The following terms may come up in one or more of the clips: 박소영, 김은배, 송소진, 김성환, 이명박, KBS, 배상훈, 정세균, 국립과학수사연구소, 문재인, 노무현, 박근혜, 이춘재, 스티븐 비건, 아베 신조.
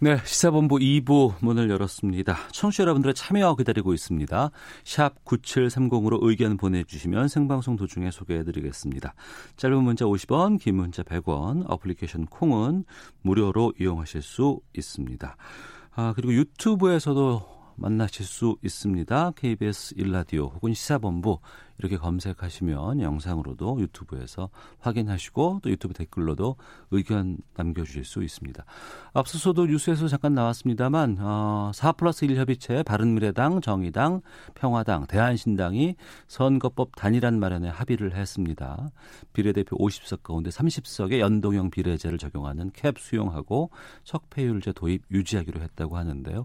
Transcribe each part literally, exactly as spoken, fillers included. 네, 시사본부 이 부 문을 열었습니다. 청취자 여러분들의 참여 기다리고 있습니다. 샵 구칠삼공으로 의견 보내주시면 생방송 도중에 소개해드리겠습니다. 짧은 문자 오십 원, 긴 문자 백 원, 어플리케이션 콩은 무료로 이용하실 수 있습니다. 아, 그리고 유튜브에서도 만나실 수 있습니다. 케이비에스 일 라디오 혹은 시사본부 이렇게 검색하시면 영상으로도 유튜브에서 확인하시고 또 유튜브 댓글로도 의견 남겨주실 수 있습니다. 앞서서도 뉴스에서 잠깐 나왔습니다만 어, 사 플러스 일 협의체, 바른미래당, 정의당, 평화당, 대한신당이 선거법 단일안 마련에 합의를 했습니다. 비례대표 오십 석 가운데 삼십 석에 연동형 비례제를 적용하는 캡 수용하고 척폐율제 도입 유지하기로 했다고 하는데요.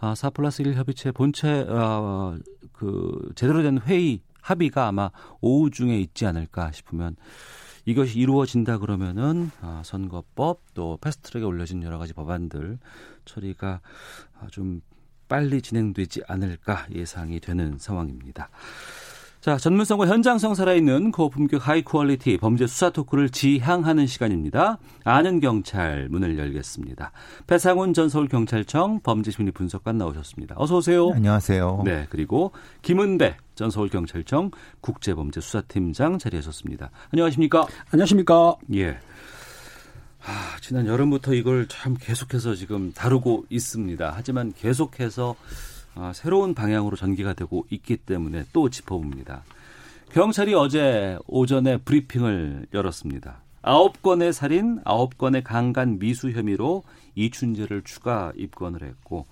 아, 사 플러스 일 협의체 본체 어, 그 제대로 된 회의 합의가 아마 오후 중에 있지 않을까 싶으면, 이것이 이루어진다 그러면은 선거법 또 패스트트랙에 올려진 여러 가지 법안들 처리가 좀 빨리 진행되지 않을까 예상이 되는 상황입니다. 자, 전문성과 현장성 살아있는 고품격 하이 퀄리티 범죄 수사 토크를 지향하는 시간입니다. 아는 경찰 문을 열겠습니다. 배상훈 전 서울경찰청 범죄심리분석관 나오셨습니다. 어서 오세요. 안녕하세요. 네, 그리고 김은배 전 서울경찰청 국제범죄수사팀장 자리하셨습니다. 안녕하십니까? 안녕하십니까? 예. 하, 지난 여름부터 이걸 참 계속해서 지금 다루고 있습니다. 하지만 계속해서 새로운 방향으로 전개가 되고 있기 때문에 또 짚어봅니다. 경찰이 어제 오전에 브리핑을 열었습니다. 아홉 건의 살인, 아홉 건의 강간 미수 혐의로 이춘재를 추가 입건을 했고,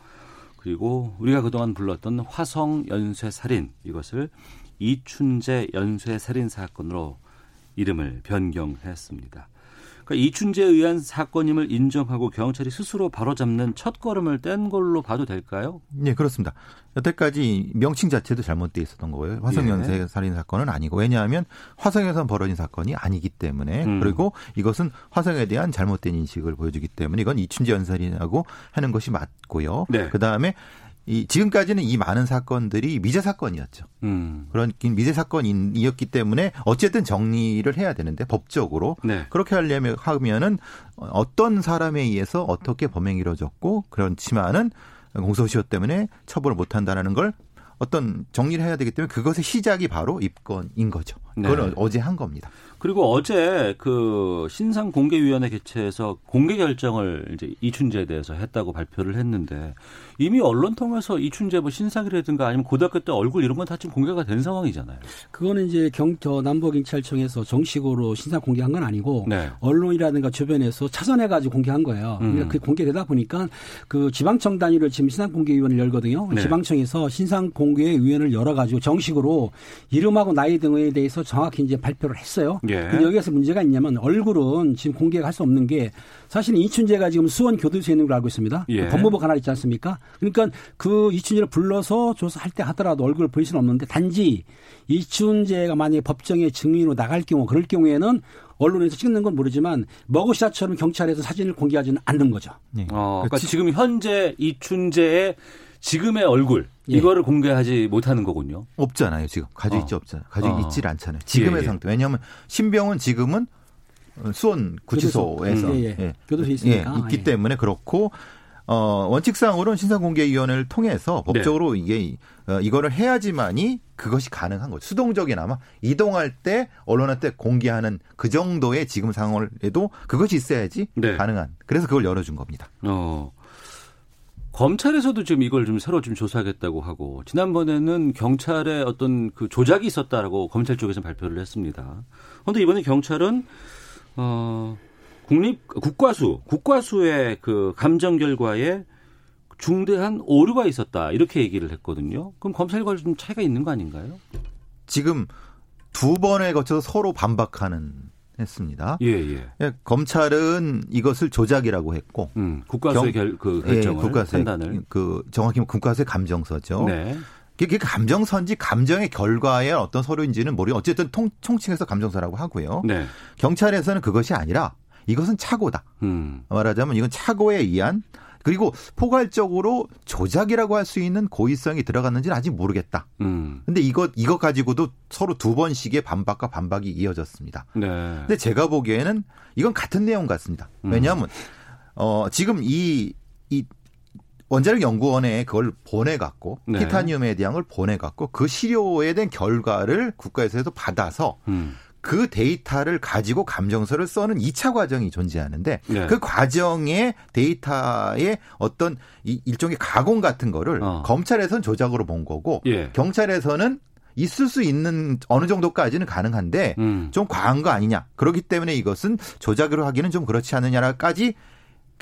그리고 우리가 그동안 불렀던 화성 연쇄살인, 이것을 이춘재 연쇄살인 사건으로 이름을 변경했습니다. 그러니까 이춘재에 의한 사건임을 인정하고 경찰이 스스로 바로잡는 첫걸음을 뗀 걸로 봐도 될까요? 네, 그렇습니다. 여태까지 명칭 자체도 잘못되어 있었던 거고요. 화성연쇄 살인 사건은 아니고, 왜냐하면 화성에서 벌어진 사건이 아니기 때문에, 음. 그리고 이것은 화성에 대한 잘못된 인식을 보여주기 때문에 이건 이춘재 연쇄살인이라고 하는 것이 맞고요. 네. 그다음에 이 지금까지는 이 많은 사건들이 미제 사건이었죠. 음. 그런 미제 사건이었기 때문에 어쨌든 정리를 해야 되는데 법적으로. 네. 그렇게 하려면 하면은 어떤 사람에 의해서 어떻게 범행이 이루어졌고, 그렇지만은 공소시효 때문에 처벌을 못 한다라는 걸 어떤 정리를 해야 되기 때문에 그것의 시작이 바로 입건인 거죠. 그걸 네. 어제 한 겁니다. 그리고 어제 그 신상공개위원회 개최에서 공개 결정을 이제 이춘재에 대해서 했다고 발표를 했는데, 이미 언론 통해서 이춘재 뭐 신상이라든가 아니면 고등학교 때 얼굴 이런 건 다 지금 공개가 된 상황이잖아요. 그거는 이제 경저 남부경찰청에서 정식으로 신상 공개한 건 아니고, 네. 언론이라든가 주변에서 차선해가지고 공개한 거예요. 음. 그러니까 그 공개되다 보니까 그 지방청 단위로 지금 신상공개위원회를 열거든요. 네. 지방청에서 신상공개위원회를 열어가지고 정식으로 이름하고 나이 등에 대해서 정확히 이제 발표를 했어요. 예. 근데 여기에서 문제가 있냐면, 얼굴은 지금 공개할 수 없는 게, 사실 이춘재가 지금 수원 교도소에 있는 걸로 알고 있습니다. 예. 법무부 관할 있지 않습니까? 그러니까 그 이춘재를 불러서 조사할 때 하더라도 얼굴을 보일 수는 없는데, 단지 이춘재가 만약에 법정에 증인으로 나갈 경우, 그럴 경우에는 언론에서 찍는 건 모르지만 머그샷처럼 경찰에서 사진을 공개하지는 않는 거죠. 예. 어, 그러니까 지금 현재 이춘재의 지금의 얼굴, 예. 이거를 공개하지 못하는 거군요. 없잖아요. 지금 가지고 있지 어. 없잖아요. 가지고 어. 있질 않잖아요. 지금의 예, 예. 상태. 왜냐하면 신병은 지금은 수원 구치소에서 교도소. 예, 예. 예. 교도소에 있으니까. 예. 있기 아, 예. 때문에 그렇고, 어, 원칙상으로는 신상공개위원회를 통해서 법적으로 네. 이게 어, 이거를 해야지만이 그것이 가능한 거죠. 수동적이나마 이동할 때 언론한테 공개하는 그 정도의 지금 상황에도 그것이 있어야지 네. 가능한. 그래서 그걸 열어준 겁니다. 어. 검찰에서도 지금 이걸 좀 새로 좀 조사하겠다고 하고, 지난번에는 경찰의 어떤 그 조작이 있었다라고 검찰 쪽에서 발표를 했습니다. 그런데 이번에 경찰은 어, 국립 국과수 국과수의 그 감정 결과에 중대한 오류가 있었다 이렇게 얘기를 했거든요. 그럼 검찰과 좀 차이가 있는 거 아닌가요? 지금 두 번에 거쳐서 서로 반박하는. 했습니다. 예, 예. 예, 검찰은 이것을 조작이라고 했고, 음, 국과수의 경, 결, 그 결정을, 예, 국과수의, 판단을, 그 정확히 국과수의 감정서죠. 네. 그게 감정서인지 감정의 결과의 어떤 서류인지는 모르고 어쨌든 통, 총칭해서 감정서라고 하고요. 네. 경찰에서는 그것이 아니라 이것은 착오다. 음. 말하자면 이건 착오에 의한, 그리고 포괄적으로 조작이라고 할 수 있는 고의성이 들어갔는지는 아직 모르겠다. 음. 근데 이것, 이것 가지고도 서로 두 번씩의 반박과 반박이 이어졌습니다. 네. 근데 제가 보기에는 이건 같은 내용 같습니다. 왜냐하면, 음. 어, 지금 이, 이, 원자력 연구원에 그걸 보내갖고, 네. 티타늄에 대한 걸 보내갖고 그 시료에 대한 결과를 국가에서도 받아서, 음. 그 데이터를 가지고 감정서를 써는 이 차 과정이 존재하는데, 네. 그 과정의 데이터의 어떤 이 일종의 가공 같은 거를 어. 검찰에서는 조작으로 본 거고, 예. 경찰에서는 있을 수 있는 어느 정도까지는 가능한데 음. 좀 과한 거 아니냐. 그렇기 때문에 이것은 조작으로 하기는 좀 그렇지 않느냐까지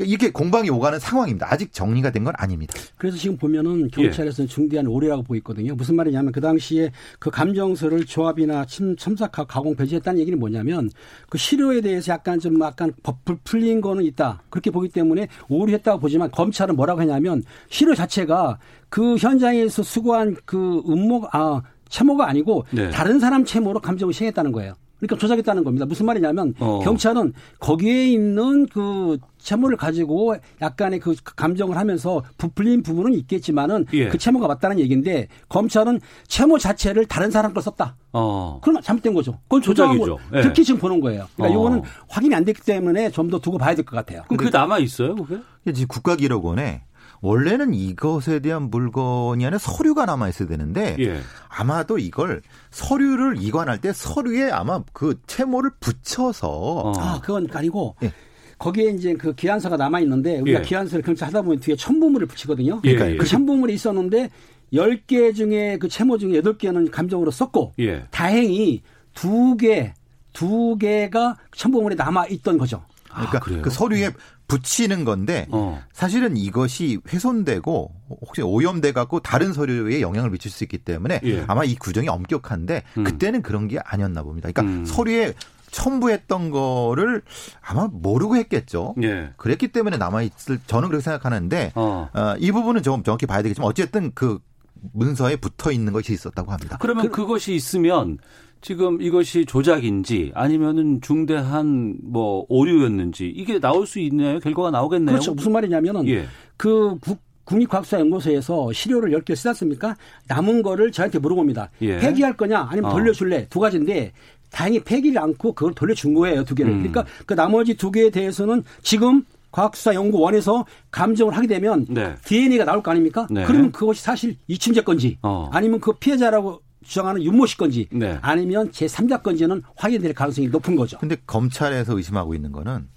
이렇게 공방이 오가는 상황입니다. 아직 정리가 된 건 아닙니다. 그래서 지금 보면은 경찰에서는 예. 중대한 오해라고 보이거든요. 무슨 말이냐면 그 당시에 그 감정서를 조합이나 침, 첨삭하고 가공 배제했다는 얘기는 뭐냐면 그 시료에 대해서 약간 좀 약간 버플 풀린 거는 있다. 그렇게 보기 때문에 오류했다고 보지만 검찰은 뭐라고 하냐면 시료 자체가 그 현장에서 수고한 그 음모, 아, 채모가 아니고 네. 다른 사람 채모로 감정을 시행했다는 거예요. 그러니까 조작했다는 겁니다. 무슨 말이냐면 어. 경찰은 거기에 있는 그 채무를 가지고 약간의 그 감정을 하면서 부풀린 부분은 있겠지만은 예. 그 채무가 맞다는 얘기인데 검찰은 채무 자체를 다른 사람 걸 썼다. 어. 그럼 잘못된 거죠. 그건 조작이죠. 예. 특히 지금 보는 거예요. 그러니까 어. 이거는 확인이 안 됐기 때문에 좀 더 두고 봐야 될 것 같아요. 그럼 그게 남아 있어요, 그게? 지금 국가기록원에. 원래는 이것에 대한 물건이 아니라 서류가 남아 있어야 되는데 예. 아마도 이걸 서류를 이관할 때 서류에 아마 그 채모를 붙여서 어. 아 그건 아니고 예. 거기에 이제 그 기한서가 남아 있는데 우리가 예. 기한서를 경찰하다 보면 뒤에 첨부물을 붙이거든요. 예. 그러니까 예. 그 첨부물이 있었는데 열 개 중에 그 채모 중에 여덟 개는 감정으로 썼고 예. 다행히 두 개, 두 개가 첨부물에 남아 있던 거죠. 그러니까 아, 그 서류에 붙이는 건데 어. 사실은 이것이 훼손되고 혹시 오염돼 갖고 다른 서류에 영향을 미칠 수 있기 때문에 예. 아마 이 규정이 엄격한데 음. 그때는 그런 게 아니었나 봅니다. 그러니까 음. 서류에 첨부했던 거를 아마 모르고 했겠죠. 예. 그랬기 때문에 남아있을 저는 그렇게 생각하는데 어. 어, 이 부분은 좀 정확히 봐야 되겠지만 어쨌든 그 문서에 붙어 있는 것이 있었다고 합니다. 그러면 그, 그것이 있으면 지금 이것이 조작인지 아니면은 중대한 뭐 오류였는지 이게 나올 수 있나요? 결과가 나오겠네요. 그렇죠. 무슨 말이냐면은 예. 그 국, 국립과학수사연구소에서 시료를 열 개 쓰지 않습니까? 남은 거를 저한테 물어봅니다. 예. 폐기할 거냐 아니면 돌려줄래? 어. 두 가지인데 다행히 폐기를 않고 그걸 돌려준 거예요. 두 개를. 음. 그러니까 그 나머지 두 개에 대해서는 지금 과학수사연구원에서 감정을 하게 되면 네. 디엔에이가 나올 거 아닙니까? 네. 그러면 그것이 사실 이춘재 건지 어. 아니면 그 피해자라고 주장하는 윤모 씨 건지 네. 아니면 제삼자 건지는 확인될 가능성이 높은 거죠. 그런데 검찰에서 의심하고 있는 거는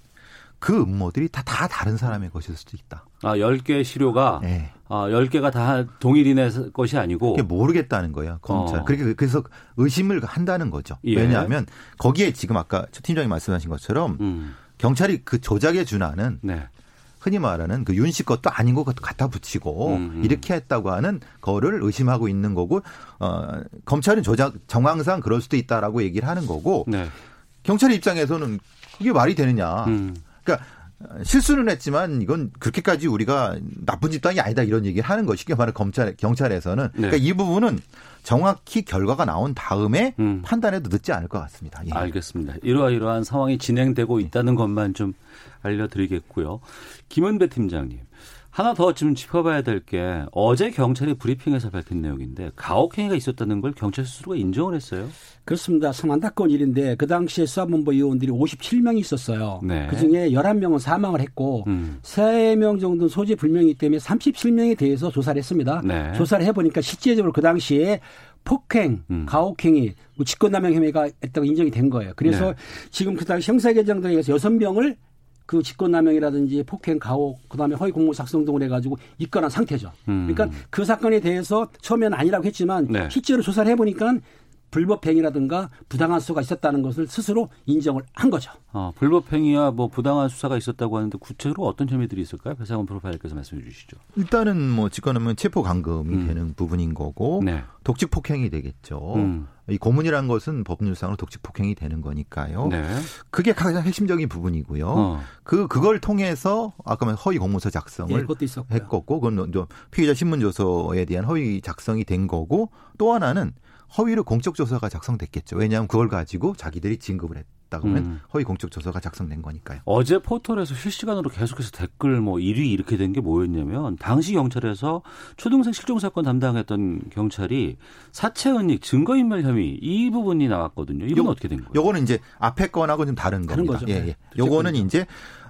그 음모들이 다, 다 다른 사람의 것일 수도 있다. 아, 열 개의 시료가 네. 아, 열 개가 다 동일인의 것이 아니고. 모르겠다는 거예요. 검찰. 어. 그렇게, 그래서 의심을 한다는 거죠. 예. 왜냐하면 거기에 지금 아까 최 팀장이 말씀하신 것처럼 음. 경찰이 그 조작에 준하는 네. 흔히 말하는 그 윤 씨 것도 아닌 것 갖다 붙이고 음, 음. 이렇게 했다고 하는 거를 의심하고 있는 거고 어, 검찰은 조작 정황상 그럴 수도 있다라고 얘기를 하는 거고 네. 경찰 입장에서는 그게 말이 되느냐. 음. 그러니까 실수는 했지만 이건 그렇게까지 우리가 나쁜 집단이 아니다 이런 얘기를 하는 것이기 바로 검찰 경찰에서는 네. 그러니까 이 부분은 정확히 결과가 나온 다음에 음. 판단해도 늦지 않을 것 같습니다. 예. 알겠습니다. 이러이러한 상황이 진행되고 있다는 것만 좀 알려드리겠고요. 김은배 팀장님 하나 더 좀 짚어봐야 될 게 어제 경찰이 브리핑에서 밝힌 내용인데 가혹행위가 있었다는 걸 경찰 스스로가 인정을 했어요. 그렇습니다. 성안사건 일인데 그 당시에 수사본부 요원들이 오십칠 명이 있었어요. 네. 그중에 열한 명은 사망을 했고 음. 세 명 정도는 소지불명이기 때문에 삼십칠 명에 대해서 조사를 했습니다. 네. 조사를 해보니까 실제적으로 그 당시에 폭행, 음. 가혹행위, 뭐 직권남용 혐의가 있다고 인정이 된 거예요. 그래서 네. 지금 그 당시 형사개정 등에 의해서 여섯 명을 그 직권남용이라든지 폭행, 가혹, 그다음에 허위 공문 작성 등을 해가지고 입건한 상태죠. 음. 그러니까 그 사건에 대해서 처음에는 아니라고 했지만 네. 실제로 조사를 해보니까 불법행위라든가 부당한 수사가 있었다는 것을 스스로 인정을 한 거죠. 어, 불법행위와 뭐 부당한 수사가 있었다고 하는데 구체적으로 어떤 혐의들이 있을까요? 배상훈 프로파일께서 말씀해 주시죠. 일단은 뭐 직권하면 체포감금이 음. 되는 부분인 거고 네. 독직폭행이 되겠죠. 음. 이 고문이라는 것은 법률상으로 독직폭행이 되는 거니까요. 네. 그게 가장 핵심적인 부분이고요. 어. 그 그걸 통해서 아까 말 허위 공문서 작성을 예, 그것도 있었고요. 했었고 그건 좀 피의자 신문조서에 대한 허위 작성이 된 거고 또 하나는 허위로 공적조서가 작성됐겠죠. 왜냐하면 그걸 가지고 자기들이 진급을 했다고 하면 음. 허위 공적조서가 작성된 거니까요. 어제 포털에서 실시간으로 계속해서 댓글 뭐 일 위 이렇게 된 게 뭐였냐면 당시 경찰에서 초등생 실종사건 담당했던 경찰이 사체은닉 증거인멸 혐의 이 부분이 나왔거든요. 이건 어떻게 된 거예요? 요거는 이제 앞에 건하고 좀 다른, 다른 겁니다. 거죠. 예, 예. 요거는 이제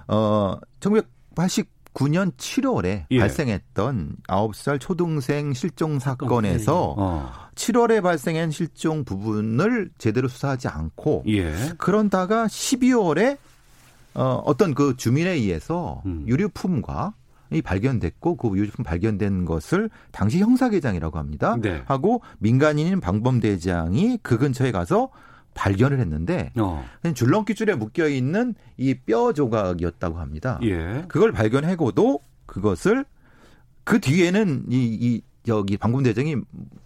어, 천구백팔십구 년 칠월에 예. 발생했던 아홉 살 초등생 실종 사건에서 오케이. 어. 칠월에 발생한 실종 부분을 제대로 수사하지 않고 예. 그런다가 십이월에 어, 어떤 그 주민에 의해서 음. 유류품과 이 발견됐고 그 유류품 발견된 것을 당시 형사계장이라고 합니다. 네. 하고 민간인인 방범대장이 그 근처에 가서 발견을 했는데 어. 줄넘기 줄에 묶여 있는 이 뼈 조각이었다고 합니다. 예. 그걸 발견하고도 그것을 그 뒤에는 이, 이 여기 방범대장이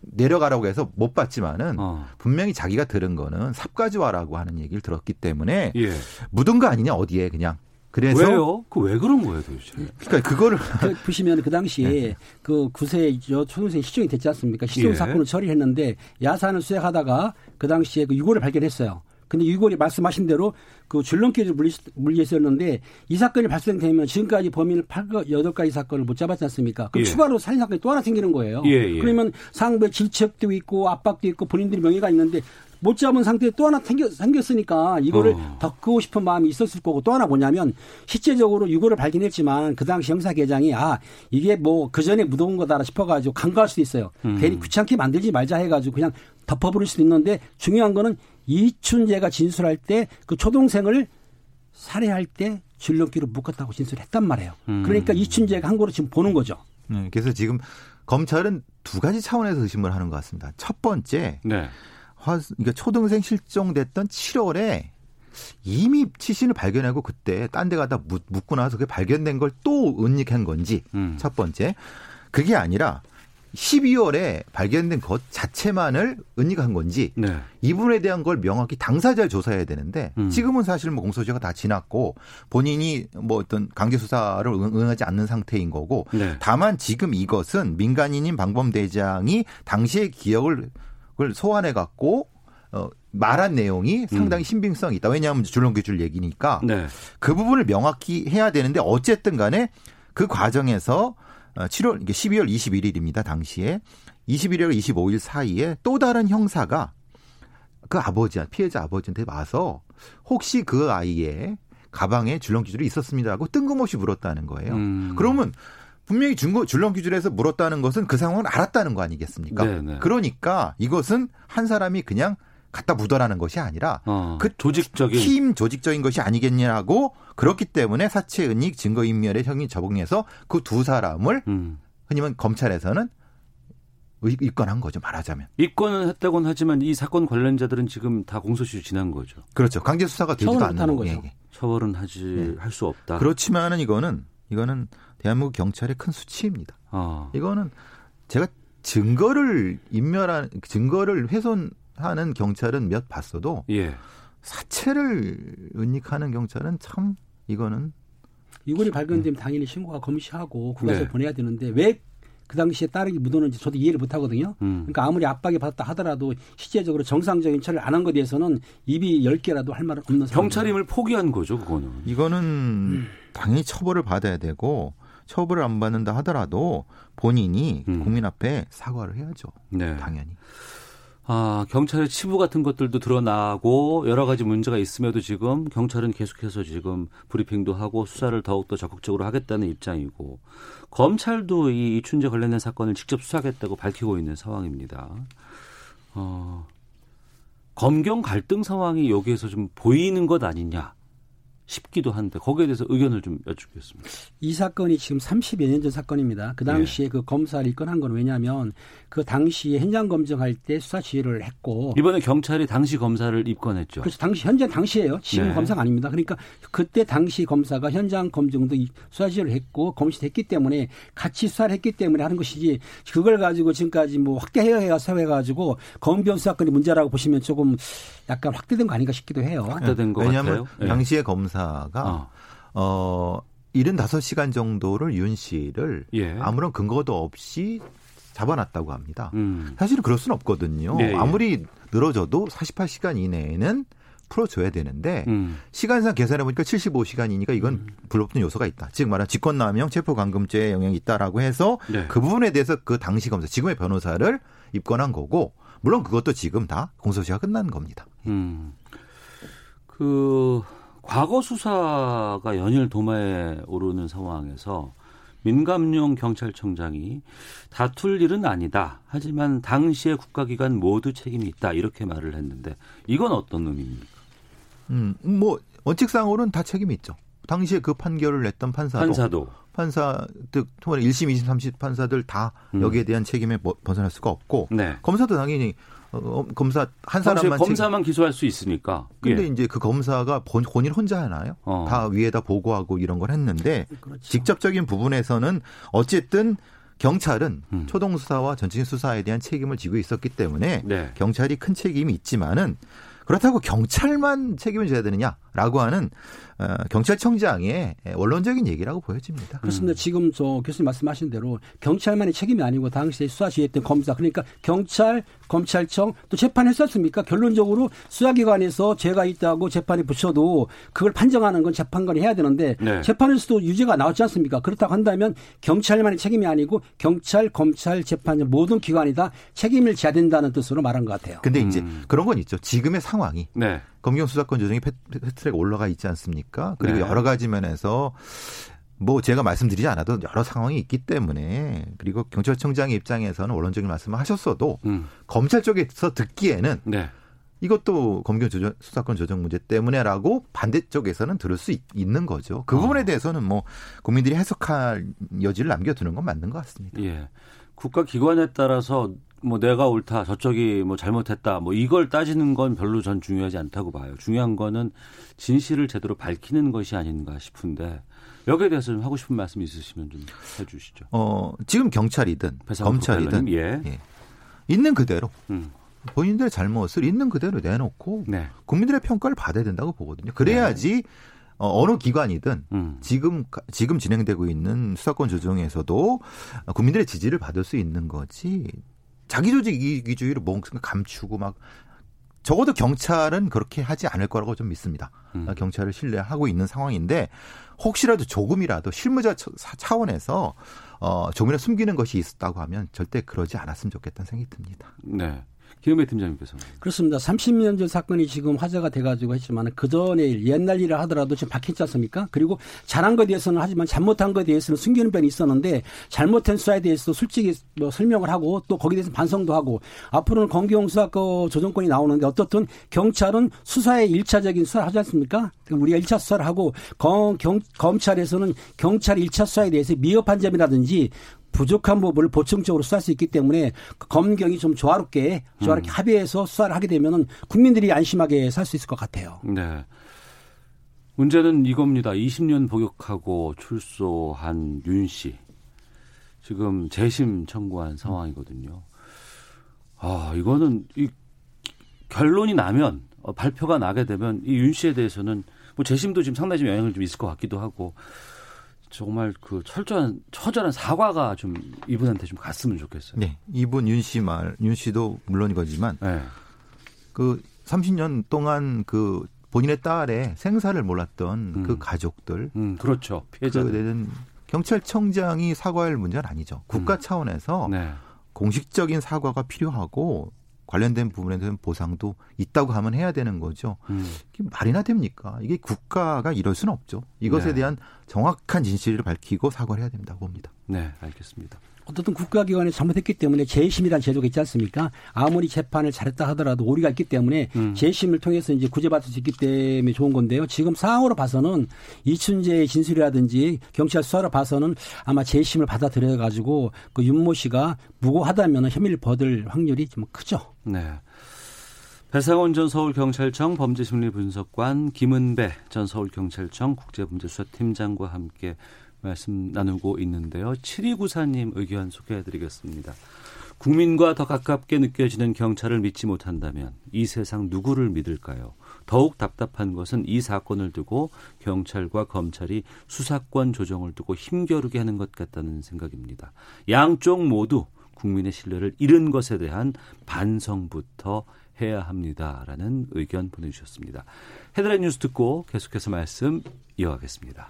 내려가라고 해서 못 봤지만은 어. 분명히 자기가 들은 거는 삽까지 와라고 하는 얘기를 들었기 때문에 예. 묻은 거 아니냐 어디에 그냥. 그래서 왜요? 그 왜 그런 거예요 도대체? 그러니까 그거를 보시면 그 당시에 네. 그 구세 저 초등생 실종이 됐지 않습니까? 실종 예. 사건을 처리했는데 야산을 수색하다가 그 당시에 그 유골을 발견했어요. 근데 유골이 말씀하신 대로 그 줄넘기에 물려 있었는데 이 사건이 발생되면 지금까지 범인을 여덟 가지 사건을 못 잡았지 않습니까? 그럼 예. 추가로 살인 사건이 또 하나 생기는 거예요. 예, 예. 그러면 상부에 질책도 있고 압박도 있고 본인들이 명예가 있는데 못 잡은 상태에 또 하나 생겼, 생겼으니까 이거를 어. 덮고 싶은 마음이 있었을 거고 또 하나 뭐냐면 실제적으로 유골을 발견했지만 그 당시 형사계장이 아 이게 뭐 그전에 묻어온 거다 싶어가지고 간과할 수도 있어요. 음. 괜히 귀찮게 만들지 말자 해가지고 그냥 덮어버릴 수도 있는데 중요한 거는 이춘재가 진술할 때 그 초동생을 살해할 때 줄넘기로 묶었다고 진술했단 말이에요. 음. 그러니까 이춘재가 한 거로 지금 보는 거죠. 네, 그래서 지금 검찰은 두 가지 차원에서 의심을 하는 것 같습니다. 첫 번째, 네. 화, 그러니까 초등생 실종됐던 칠월에 이미 시신을 발견하고 그때 딴 데 가다 묻고 나서 그게 발견된 걸 또 은닉한 건지 음. 첫 번째. 그게 아니라 십이월에 발견된 것 자체만을 은닉한 건지 네. 이 부분에 대한 걸 명확히 당사자를 조사해야 되는데 음. 지금은 사실 뭐 공소시효가 다 지났고 본인이 뭐 어떤 강제 수사를 응하지 않는 상태인 거고 네. 다만 지금 이것은 민간인인 방범대장이 당시의 기억을 소환해 갖고 어, 말한 내용이 상당히 신빙성이 있다. 왜냐하면 줄넘기 줄 얘기니까 네. 그 부분을 명확히 해야 되는데 어쨌든 간에 그 과정에서 칠월, 십이월 이십일일입니다. 당시에 이십일일에서 이십오일 사이에 또 다른 형사가 그 아버지, 피해자 아버지한테 와서 혹시 그 아이의 가방에 줄넘기줄이 있었습니다라고 뜬금없이 물었다는 거예요. 음. 그러면 분명히 줄넘기줄에서 물었다는 것은 그 상황을 알았다는 거 아니겠습니까? 네네. 그러니까 이것은 한 사람이 그냥 갖다 묻어라는 것이 아니라 어, 그 조직적인 팀 조직적인 것이 아니겠냐고 그렇기 때문에 사체 은닉 증거인멸의 혐의 적용해서 그 두 사람을 음. 흔히 말하면 검찰에서는 입건한 거죠. 말하자면. 입건을 했다곤 하지만 이 사건 관련자들은 지금 다 공소시효 지난 거죠. 그렇죠. 강제 수사가 되지도 않는 거죠. 처벌은 하지 네. 할 수 없다. 그렇지만은 이거는 이거는 대한민국 경찰의 큰 수치입니다. 어. 이거는 제가 증거를 인멸한 증거를 훼손 하는 경찰은 몇 봤어도 예. 사체를 은닉하는 경찰은 참 이거는 유골이 발견되면 네. 당연히 신고가 검시하고 국가서 네. 보내야 되는데 왜 그 당시에 따르기 묻어놓는지 저도 이해를 못하거든요. 음. 그러니까 아무리 압박이 받았다 하더라도 실제적으로 정상적인 처리를 안 한 것에 대해서는 입이 열 개라도 할 말은 없는 경찰임을 포기한 거죠. 그거는 이거는 음. 당연히 처벌을 받아야 되고 처벌을 안 받는다 하더라도 본인이 음. 국민 앞에 사과를 해야죠. 네. 당연히. 아, 경찰의 치부 같은 것들도 드러나고 여러 가지 문제가 있음에도 지금 경찰은 계속해서 지금 브리핑도 하고 수사를 더욱더 적극적으로 하겠다는 입장이고 검찰도 이 이춘재 관련된 사건을 직접 수사하겠다고 밝히고 있는 상황입니다. 어, 검경 갈등 상황이 여기에서 좀 보이는 것 아니냐 싶기도 한데 거기에 대해서 의견을 좀 여쭙겠습니다. 이 사건이 지금 삼십여 년 전 사건입니다. 그 당시에 예. 그 검사를 입건한 건 왜냐하면 그 당시에 현장 검증할 때 수사 지휘를 했고 이번에 경찰이 당시 검사를 입건했죠. 그렇죠. 당시 현장 당시예요. 지금 네. 검사가 아닙니다. 그러니까 그때 당시 검사가 현장 검증도 수사 지휘를 했고 검시했기 때문에 같이 수사를 했기 때문에 하는 것이지 그걸 가지고 지금까지 뭐 확대해야 세워가지고 검경 수사권이 문제라고 보시면 조금 약간 확대된 거 아닌가 싶기도 해요. 확대된 거 왜냐하면 같아요. 당시의 네. 검사 가 어. 어, 일흔다섯 시간 정도를 윤 씨를 예. 아무런 근거도 없이 잡아놨다고 합니다. 음. 사실은 그럴 수는 없거든요. 네, 아무리 늘어져도 사십팔 시간 이내에는 풀어줘야 되는데 음. 시간상 계산해보니까 칠십오 시간이니까 이건 음. 불법적 요소가 있다. 즉 말하면 직권남용, 체포감금죄의 영향이 있다라고 해서 네. 그 부분에 대해서 그 당시 검사, 지금의 변호사를 입건한 거고 물론 그것도 지금 다 공소시효가 끝난 겁니다. 음. 그... 과거 수사가 연일 도마에 오르는 상황에서 민감용 경찰청장이 다툴 일은 아니다. 하지만 당시의 국가기관 모두 책임이 있다. 이렇게 말을 했는데 이건 어떤 의미입니까? 음, 뭐 원칙상으로는 다 책임이 있죠. 당시에 그 판결을 냈던 판사도. 판사도. 판사, 즉, 일 심, 이 심, 삼 심 판사들 다 음. 여기에 대한 책임에 벗어날 수가 없고 네. 검사도 당연히 어, 검사 한 사람만 검사만 책임... 기소할 수 있으니까. 근데 예. 이제 그 검사가 본, 본인 혼자 하나요? 어. 다 위에다 보고하고 이런 걸 했는데 그렇죠. 직접적인 부분에서는 어쨌든 경찰은 음. 초동 수사와 전체적인 수사에 대한 책임을 지고 있었기 때문에 네. 경찰이 큰 책임이 있지만은 그렇다고 경찰만 책임을 져야 되느냐라고 하는 경찰청장의 원론적인 얘기라고 보여집니다. 그렇습니다. 음. 지금 저 교수님 말씀하신 대로 경찰만의 책임이 아니고 당시에 수사 지휘했던 검사 그러니까 경찰, 검찰청 또 재판했었습니까? 결론적으로 수사기관에서 죄가 있다고 재판에 붙여도 그걸 판정하는 건 재판관이 해야 되는데 네. 재판에서도 유죄가 나왔지 않습니까? 그렇다고 한다면 경찰만의 책임이 아니고 경찰, 검찰, 재판 모든 기관이 다 책임을 져야 된다는 뜻으로 말한 것 같아요. 근데 이제 음. 그런 건 있죠. 지금의 상 상황이 네. 검경 수사권 조정이 패스트트랙에 올라가 있지 않습니까? 그리고 네. 여러 가지 면에서 뭐 제가 말씀드리지 않아도 여러 상황이 있기 때문에 그리고 경찰청장의 입장에서는 원론적인 말씀을 하셨어도 음. 검찰 쪽에서 듣기에는 네. 이것도 검경 조정, 수사권 조정 문제 때문에라고 반대쪽에서는 들을 수 있, 있는 거죠. 그 부분에 어. 대해서는 뭐 국민들이 해석할 여지를 남겨두는 건 맞는 것 같습니다. 예. 국가기관에 따라서 뭐 내가 옳다, 저쪽이 뭐 잘못했다, 뭐 이걸 따지는 건 별로 전 중요하지 않다고 봐요. 중요한 거는 진실을 제대로 밝히는 것이 아닌가 싶은데 여기에 대해서 좀 하고 싶은 말씀 있으시면 좀 해주시죠. 어, 지금 경찰이든 검찰이든 예. 예. 있는 그대로 음. 본인들의 잘못을 있는 그대로 내놓고 네. 국민들의 평가를 받아야 된다고 보거든요. 그래야지. 네. 어, 어느 기관이든 음. 지금 지금 진행되고 있는 수사권 조정에서도 국민들의 지지를 받을 수 있는 거지 자기 조직 이기주의를 뭔가 감추고 막 적어도 경찰은 그렇게 하지 않을 거라고 좀 믿습니다. 음. 경찰을 신뢰하고 있는 상황인데 혹시라도 조금이라도 실무자 차원에서 어, 조금이라도 숨기는 것이 있었다고 하면 절대 그러지 않았으면 좋겠다는 생각이 듭니다. 네. 김은배 팀장님께서. 그렇습니다. 삼십 년 전 사건이 지금 화제가 돼가지고 했지만 그 전에 옛날 일을 하더라도 지금 밝혔지 않습니까? 그리고 잘한 것에 대해서는 하지만 잘못한 것에 대해서는 숨기는 편이 있었는데 잘못된 수사에 대해서도 솔직히 뭐 설명을 하고 또 거기에 대해서 반성도 하고 앞으로는 검경 수사권 조정권이 나오는데 어떻든 경찰은 수사에 일 차적인 수사를 하지 않습니까? 우리가 일 차 수사를 하고 검, 경, 검찰에서는 경찰 일 차 수사에 대해서 미흡한 점이라든지 부족한 부분을 보충적으로 수사할 수 있기 때문에 검경이 좀 조화롭게 조화롭게 음. 합의해서 수사를 하게 되면 국민들이 안심하게 살 수 있을 것 같아요. 네. 문제는 이겁니다. 이십 년 복역하고 출소한 윤 씨. 지금 재심 청구한 상황이거든요. 아, 이거는 이 결론이 나면 발표가 나게 되면 이 윤 씨에 대해서는 뭐 재심도 지금 상당히 좀 영향을 좀 있을 것 같기도 하고 정말 그 철저한 처절한 사과가 좀 이분한테 좀 갔으면 좋겠어요. 네, 이분 윤 씨 말, 윤 씨도 물론이거지만 네. 그 삼십 년 동안 그 본인의 딸의 생사를 몰랐던 음. 그 가족들, 음, 그렇죠. 피해자들 그 경찰청장이 사과할 문제는 아니죠. 국가 음. 차원에서 네. 공식적인 사과가 필요하고. 관련된 부분에 대한 보상도 있다고 하면 해야 되는 거죠. 음. 이게 말이나 됩니까? 이게 국가가 이럴 수는 없죠. 이것에 네. 대한 정확한 진실을 밝히고 사과를 해야 된다고 봅니다. 네, 알겠습니다. 어떤 국가기관이 잘못했기 때문에 재심이란 제도가 있지 않습니까? 아무리 재판을 잘했다 하더라도 오류가 있기 때문에 음. 재심을 통해서 이제 구제받을 수 있기 때문에 좋은 건데요. 지금 상황으로 봐서는 이춘재의 진술이라든지 경찰 수사로 봐서는 아마 재심을 받아들여가지고 그 윤모 씨가 무고하다면 혐의를 벗을 확률이 좀 크죠. 네. 배상훈 전 서울경찰청 범죄심리분석관, 김은배 전 서울경찰청 국제범죄수사팀장과 함께 말씀 나누고 있는데요. 칠이구사님 의견 소개해드리겠습니다. 국민과 더 가깝게 느껴지는 경찰을 믿지 못한다면 이 세상 누구를 믿을까요? 더욱 답답한 것은 이 사건을 두고 경찰과 검찰이 수사권 조정을 두고 힘겨루게 하는 것 같다는 생각입니다. 양쪽 모두 국민의 신뢰를 잃은 것에 대한 반성부터 해야 합니다라는 의견 보내주셨습니다. 헤드라인 뉴스 듣고 계속해서 말씀 이어가겠습니다.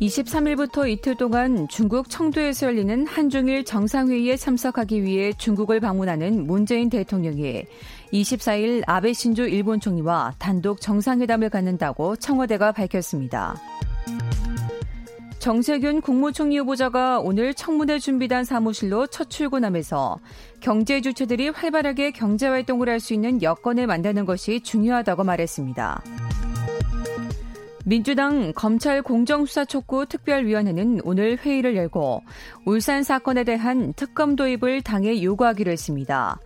이십삼일부터 이틀 동안 중국 청두에서 열리는 한중일 정상회의에 참석하기 위해 중국을 방문하는 문재인 대통령이 이십사일 아베 신조 일본 총리와 단독 정상회담을 갖는다고 청와대가 밝혔습니다. 정세균 국무총리 후보자가 오늘 청문회 준비단 사무실로 첫 출근하면서 경제 주체들이 활발하게 경제활동을 할 수 있는 여건을 만드는 것이 중요하다고 말했습니다. 민주당 검찰 공정수사 촉구 특별위원회는 오늘 회의를 열고 울산 사건에 대한 특검 도입을 당에 요구하기로 했습니다.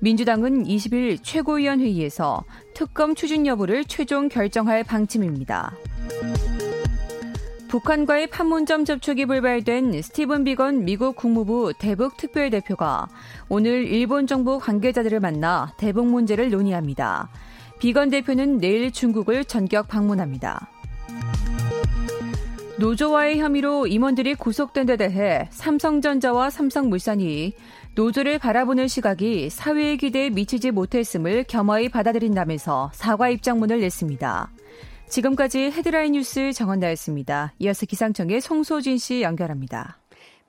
민주당은 이십일 최고위원 회의에서 특검 추진 여부를 최종 결정할 방침입니다. 북한과의 판문점 접촉이 불발된 스티븐 비건 미국 국무부 대북 특별대표가 오늘 일본 정부 관계자들을 만나 대북 문제를 논의합니다. 비건 대표는 내일 중국을 전격 방문합니다. 노조와의 혐의로 임원들이 구속된 데 대해 삼성전자와 삼성물산이 노조를 바라보는 시각이 사회의 기대에 미치지 못했음을 겸허히 받아들인다면서 사과 입장문을 냈습니다. 지금까지 헤드라인 뉴스 정원나였습니다. 이어서 기상청의 송소진 씨 연결합니다.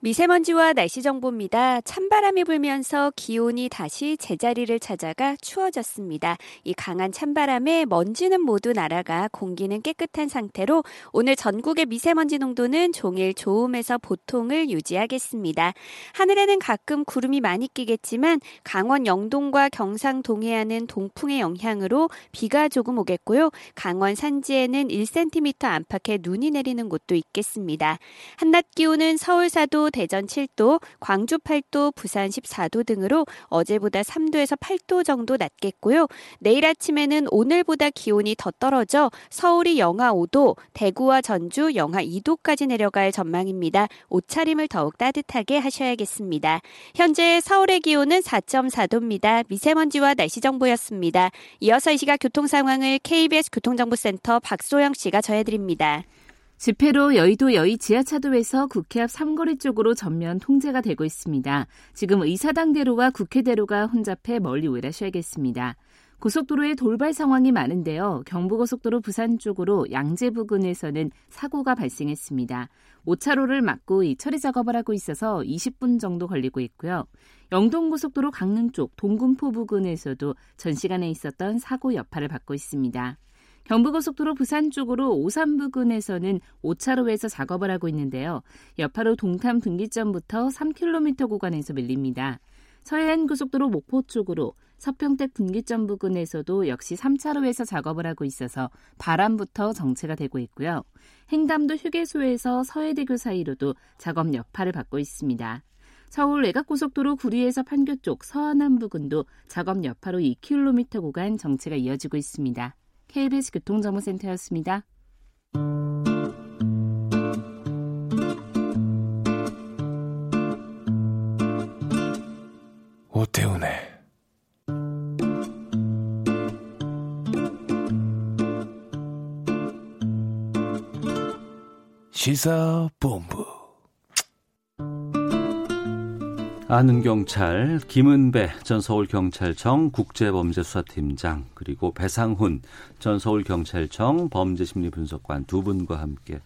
미세먼지와 날씨 정보입니다. 찬바람이 불면서 기온이 다시 제자리를 찾아가 추워졌습니다. 이 강한 찬바람에 먼지는 모두 날아가 공기는 깨끗한 상태로 오늘 전국의 미세먼지 농도는 종일 좋음에서 보통을 유지하겠습니다. 하늘에는 가끔 구름이 많이 끼겠지만 강원 영동과 경상 동해안은 동풍의 영향으로 비가 조금 오겠고요. 강원 산지에는 일 센티미터 안팎의 눈이 내리는 곳도 있겠습니다. 한낮 기온은 서울 사 도, 대전 칠 도, 광주 팔 도, 부산 십사 도 등으로 어제보다 삼 도에서 팔 도 정도 낮겠고요. 내일 아침에는 오늘보다 기온이 더 떨어져 서울이 영하 오 도, 대구와 전주 영하 이 도까지 내려갈 전망입니다. 옷차림을 더욱 따뜻하게 하셔야겠습니다. 현재 서울의 기온은 사 점 사 도입니다. 미세먼지와 날씨 정보였습니다. 이어서 이 시각 교통 상황을 케이비에스 교통정보센터 박소영 씨가 전해드립니다. 집회로 여의도 여의 지하차도에서 국회 앞 삼거리 쪽으로 전면 통제가 되고 있습니다. 지금 의사당대로와 국회대로가 혼잡해 멀리 우회하셔야겠습니다. 고속도로에 돌발 상황이 많은데요. 경부고속도로 부산 쪽으로 양재 부근에서는 사고가 발생했습니다. 오 차로를 막고 이 처리 작업을 하고 있어서 이십 분 정도 걸리고 있고요. 영동고속도로 강릉 쪽 동군포 부근에서도 전 시간에 있었던 사고 여파를 받고 있습니다. 경부고속도로 부산 쪽으로 오산 부근에서는 오 차로에서 작업을 하고 있는데요. 여파로 동탄 분기점부터 삼 킬로미터 구간에서 밀립니다. 서해안고속도로 목포 쪽으로 서평택 분기점 부근에서도 역시 삼 차로에서 작업을 하고 있어서 바람부터 정체가 되고 있고요. 행담도 휴게소에서 서해대교 사이로도 작업 여파를 받고 있습니다. 서울 외곽고속도로 구리에서 판교 쪽 서안안 부근도 작업 여파로 이 킬로미터 구간 정체가 이어지고 있습니다. 케이비에스 교통정보센터였습니다. 오태훈의 시사본부. 아는 경찰 김은배 전 서울경찰청 국제범죄수사팀장 그리고 배상훈 전 서울경찰청 범죄심리분석관 두 분과 함께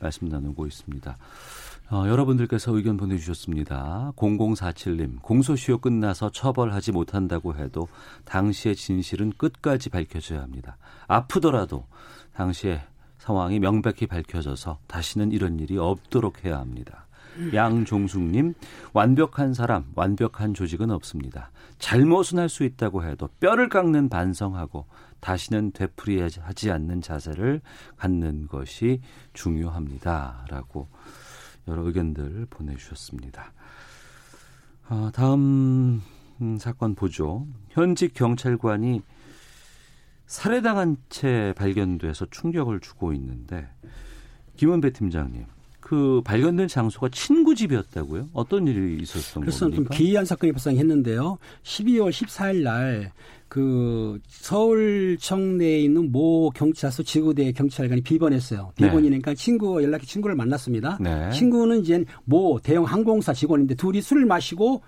말씀 나누고 있습니다. 어, 여러분들께서 의견 보내주셨습니다. 공공사칠님 공소시효 끝나서 처벌하지 못한다고 해도 당시의 진실은 끝까지 밝혀져야 합니다. 아프더라도 당시에 상황이 명백히 밝혀져서 다시는 이런 일이 없도록 해야 합니다. 양종숙님, 완벽한 사람, 완벽한 조직은 없습니다. 잘못은 할 수 있다고 해도 뼈를 깎는 반성하고 다시는 되풀이하지 않는 자세를 갖는 것이 중요합니다. 라고 여러 의견들 보내주셨습니다. 아, 다음 사건 보죠. 현직 경찰관이 살해당한 채 발견돼서 충격을 주고 있는데, 김은배 팀장님, 그 발견된 장소가 친구 집이었다고요? 어떤 일이 있었던 겁니까? 그래서 좀 기이한 사건이 발생했는데요. 십이월 십사일 날 그 서울청 내에 있는 모 경찰서 지구대 경찰관이 비번했어요. 비번이니까 네. 친구 연락해 친구를 만났습니다. 네. 친구는 이제 모 대형 항공사 직원인데 둘이 술을 마시고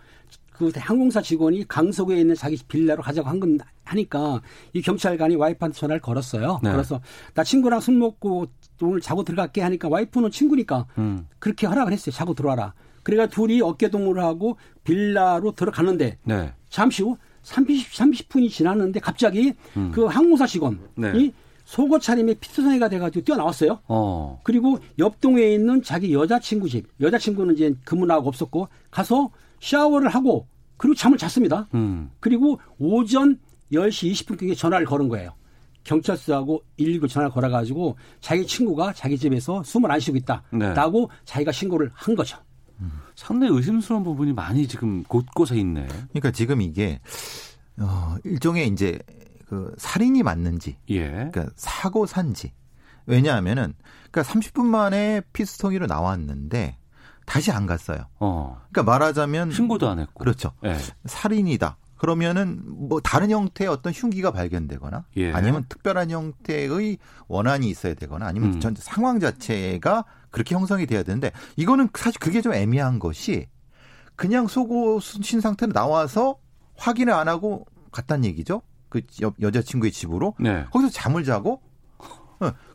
그 항공사 직원이 강서구에 있는 자기 빌라로 가자고 한 건 하니까 이 경찰관이 와이프한테 전화를 걸었어요. 네. 그래서 나 친구랑 술 먹고 오늘 자고 들어갈게 하니까 와이프는 친구니까 음. 그렇게 허락을 했어요. 자고 들어와라. 그러니까 둘이 어깨동무를 하고 빌라로 들어가는데 네. 잠시 후 삼십, 삼십 분이 지났는데 갑자기 음. 그 항공사 직원이 네. 속옷 차림에 피투성이가 돼가지고 뛰어나왔어요. 어. 그리고 옆 동에 있는 자기 여자친구 집. 여자친구는 이제 근무 나가고 없었고 가서 샤워를 하고 그리고 잠을 잤습니다. 음. 그리고 오전 열 시 이십 분경에 전화를 걸은 거예요. 경찰서하고 일일구 전화를 걸어가지고 자기 친구가 자기 집에서 숨을 안 쉬고 있다라고 네. 자기가 신고를 한 거죠. 음. 상당히 의심스러운 부분이 많이 지금 곳곳에 있네. 그러니까 지금 이게 어, 일종의 이제 그 살인이 맞는지, 예. 그러니까 사고 산지. 왜냐하면은 그러니까 삼십 분 만에 피스통이로 나왔는데 다시 안 갔어요. 어. 그러니까 말하자면 신고도 안 했고, 그렇죠. 예. 살인이다. 그러면은 뭐 다른 형태의 어떤 흉기가 발견되거나 예. 아니면 특별한 형태의 원한이 있어야 되거나 아니면 음. 전 상황 자체가 그렇게 형성이 돼야 되는데 이거는 사실 그게 좀 애매한 것이 그냥 속옷을 신 상태로 나와서 확인을 안 하고 갔단 얘기죠. 그 여, 여자친구의 집으로. 네. 거기서 잠을 자고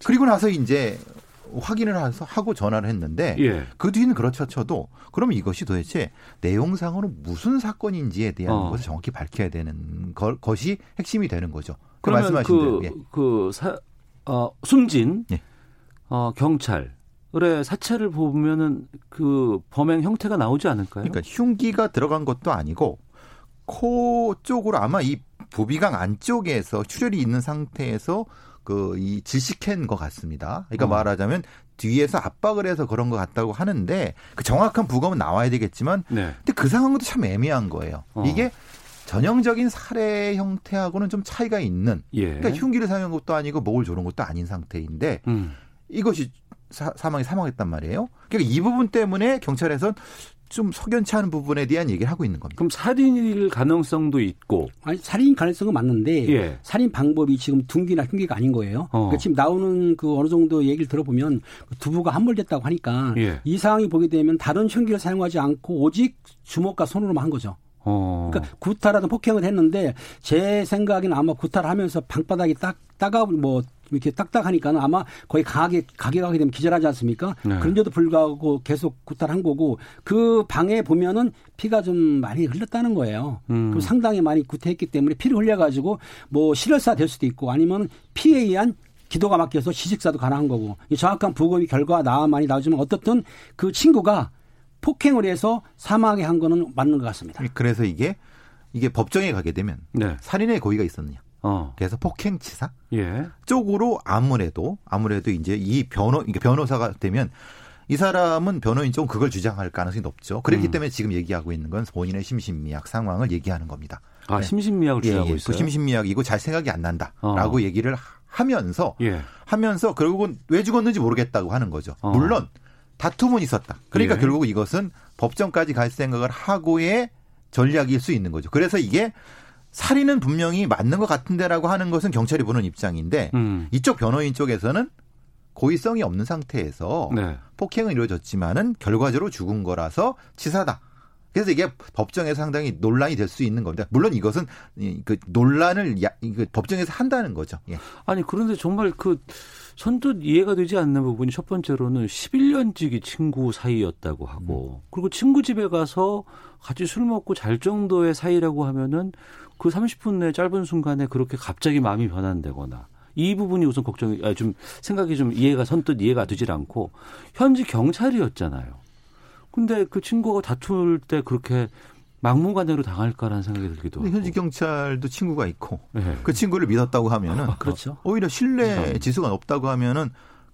그리고 나서 이제 확인을 하고 전화를 했는데 예. 그 뒤는 그렇죠 쳐도 그러면 이것이 도대체 내용상으로 무슨 사건인지에 대한 어. 것을 정확히 밝혀야 되는 거, 것이 핵심이 되는 거죠. 그 말씀하신 대로. 예. 그 사, 어, 숨진 예. 어, 경찰의 사체를 보면은 그 범행 형태가 나오지 않을까요? 그러니까 흉기가 들어간 것도 아니고 코 쪽으로 아마 이 부비강 안쪽에서 출혈이 있는 상태에서 그 이 질식한 것 같습니다. 그러니까 어. 말하자면 뒤에서 압박을 해서 그런 것 같다고 하는데 그 정확한 부검은 나와야 되겠지만, 네. 근데 그 상황도 참 애매한 거예요. 어. 이게 전형적인 살해 형태하고는 좀 차이가 있는. 예. 그러니까 흉기를 사용한 것도 아니고 목을 조른 것도 아닌 상태인데 음. 이것이 사, 사망이 사망했단 말이에요. 그러니까 이 부분 때문에 경찰에서는 좀 석연치 않은 부분에 대한 얘기를 하고 있는 겁니다. 그럼 살인일 가능성도 있고. 아니, 살인 가능성은 맞는데 예. 살인 방법이 지금 둔기나 흉기가 아닌 거예요. 어. 그러니까 지금 나오는 그 어느 정도 얘기를 들어보면 두부가 함몰됐다고 하니까 예. 이 상황이 보게 되면 다른 흉기를 사용하지 않고 오직 주먹과 손으로만 한 거죠. 어. 그러니까 구타라든 폭행을 했는데 제 생각에는 아마 구타를 하면서 방바닥이 딱 따가워 뭐 이렇게 딱딱하니까는 아마 거의 강하게 가게 가게 되면 기절하지 않습니까? 네. 그런데도 불구하고 계속 구타를 한 거고 그 방에 보면은 피가 좀 많이 흘렀다는 거예요. 음. 그럼 상당히 많이 구타했기 때문에 피를 흘려가지고 뭐 실혈사 될 수도 있고 아니면 피에 의한 기도가 막혀서 시식사도 가능한 거고 정확한 부검이 결과 나 많이 나오지만 어떻든 그 친구가 폭행을 해서 사망하게 한 거는 맞는 것 같습니다. 그래서 이게 이게 법정에 가게 되면 네. 살인의 고의가 있었느냐? 어. 그래서 폭행치사 예. 쪽으로 아무래도 아무래도 이제 이 변호 그러니까 변호사가 되면 이 사람은 변호인 쪽은 그걸 주장할 가능성이 높죠. 그렇기 음. 때문에 지금 얘기하고 있는 건 본인의 심신미약 상황을 얘기하는 겁니다. 아, 네. 심신미약을 주장하고 예, 예. 있어요. 그 심신미약이고 잘 생각이 안 난다라고 어. 얘기를 하면서 예. 하면서 결국은 왜 죽었는지 모르겠다고 하는 거죠. 어. 물론 다툼은 있었다. 그러니까 예. 결국 이것은 법정까지 갈 생각을 하고의 전략일 수 있는 거죠. 그래서 이게 살인은 분명히 맞는 것 같은데라고 하는 것은 경찰이 보는 입장인데 음. 이쪽 변호인 쪽에서는 고의성이 없는 상태에서 네. 폭행은 이루어졌지만은 결과적으로 죽은 거라서 치사다. 그래서 이게 법정에서 상당히 논란이 될 수 있는 겁니다. 물론 이것은 그 논란을 야, 그 법정에서 한다는 거죠. 예. 아니 그런데 정말 그 선뜻 이해가 되지 않는 부분이 첫 번째로는 십일 년지기 친구 사이였다고 하고 음. 그리고 친구 집에 가서 같이 술 먹고 잘 정도의 사이라고 하면은 그 삼십 분 내 짧은 순간에 그렇게 갑자기 마음이 변한다거나 이 부분이 우선 걱정이, 아, 좀 생각이 좀 이해가 선뜻 이해가 되질 않고, 현지 경찰이었잖아요. 근데 그 친구가 다툴 때 그렇게 막무가내로 당할까라는 생각이 들기도 하고. 현지 경찰도 친구가 있고, 네. 그 친구를 믿었다고 하면은, 아, 그렇죠. 오히려 신뢰 지수가 높다고 하면은,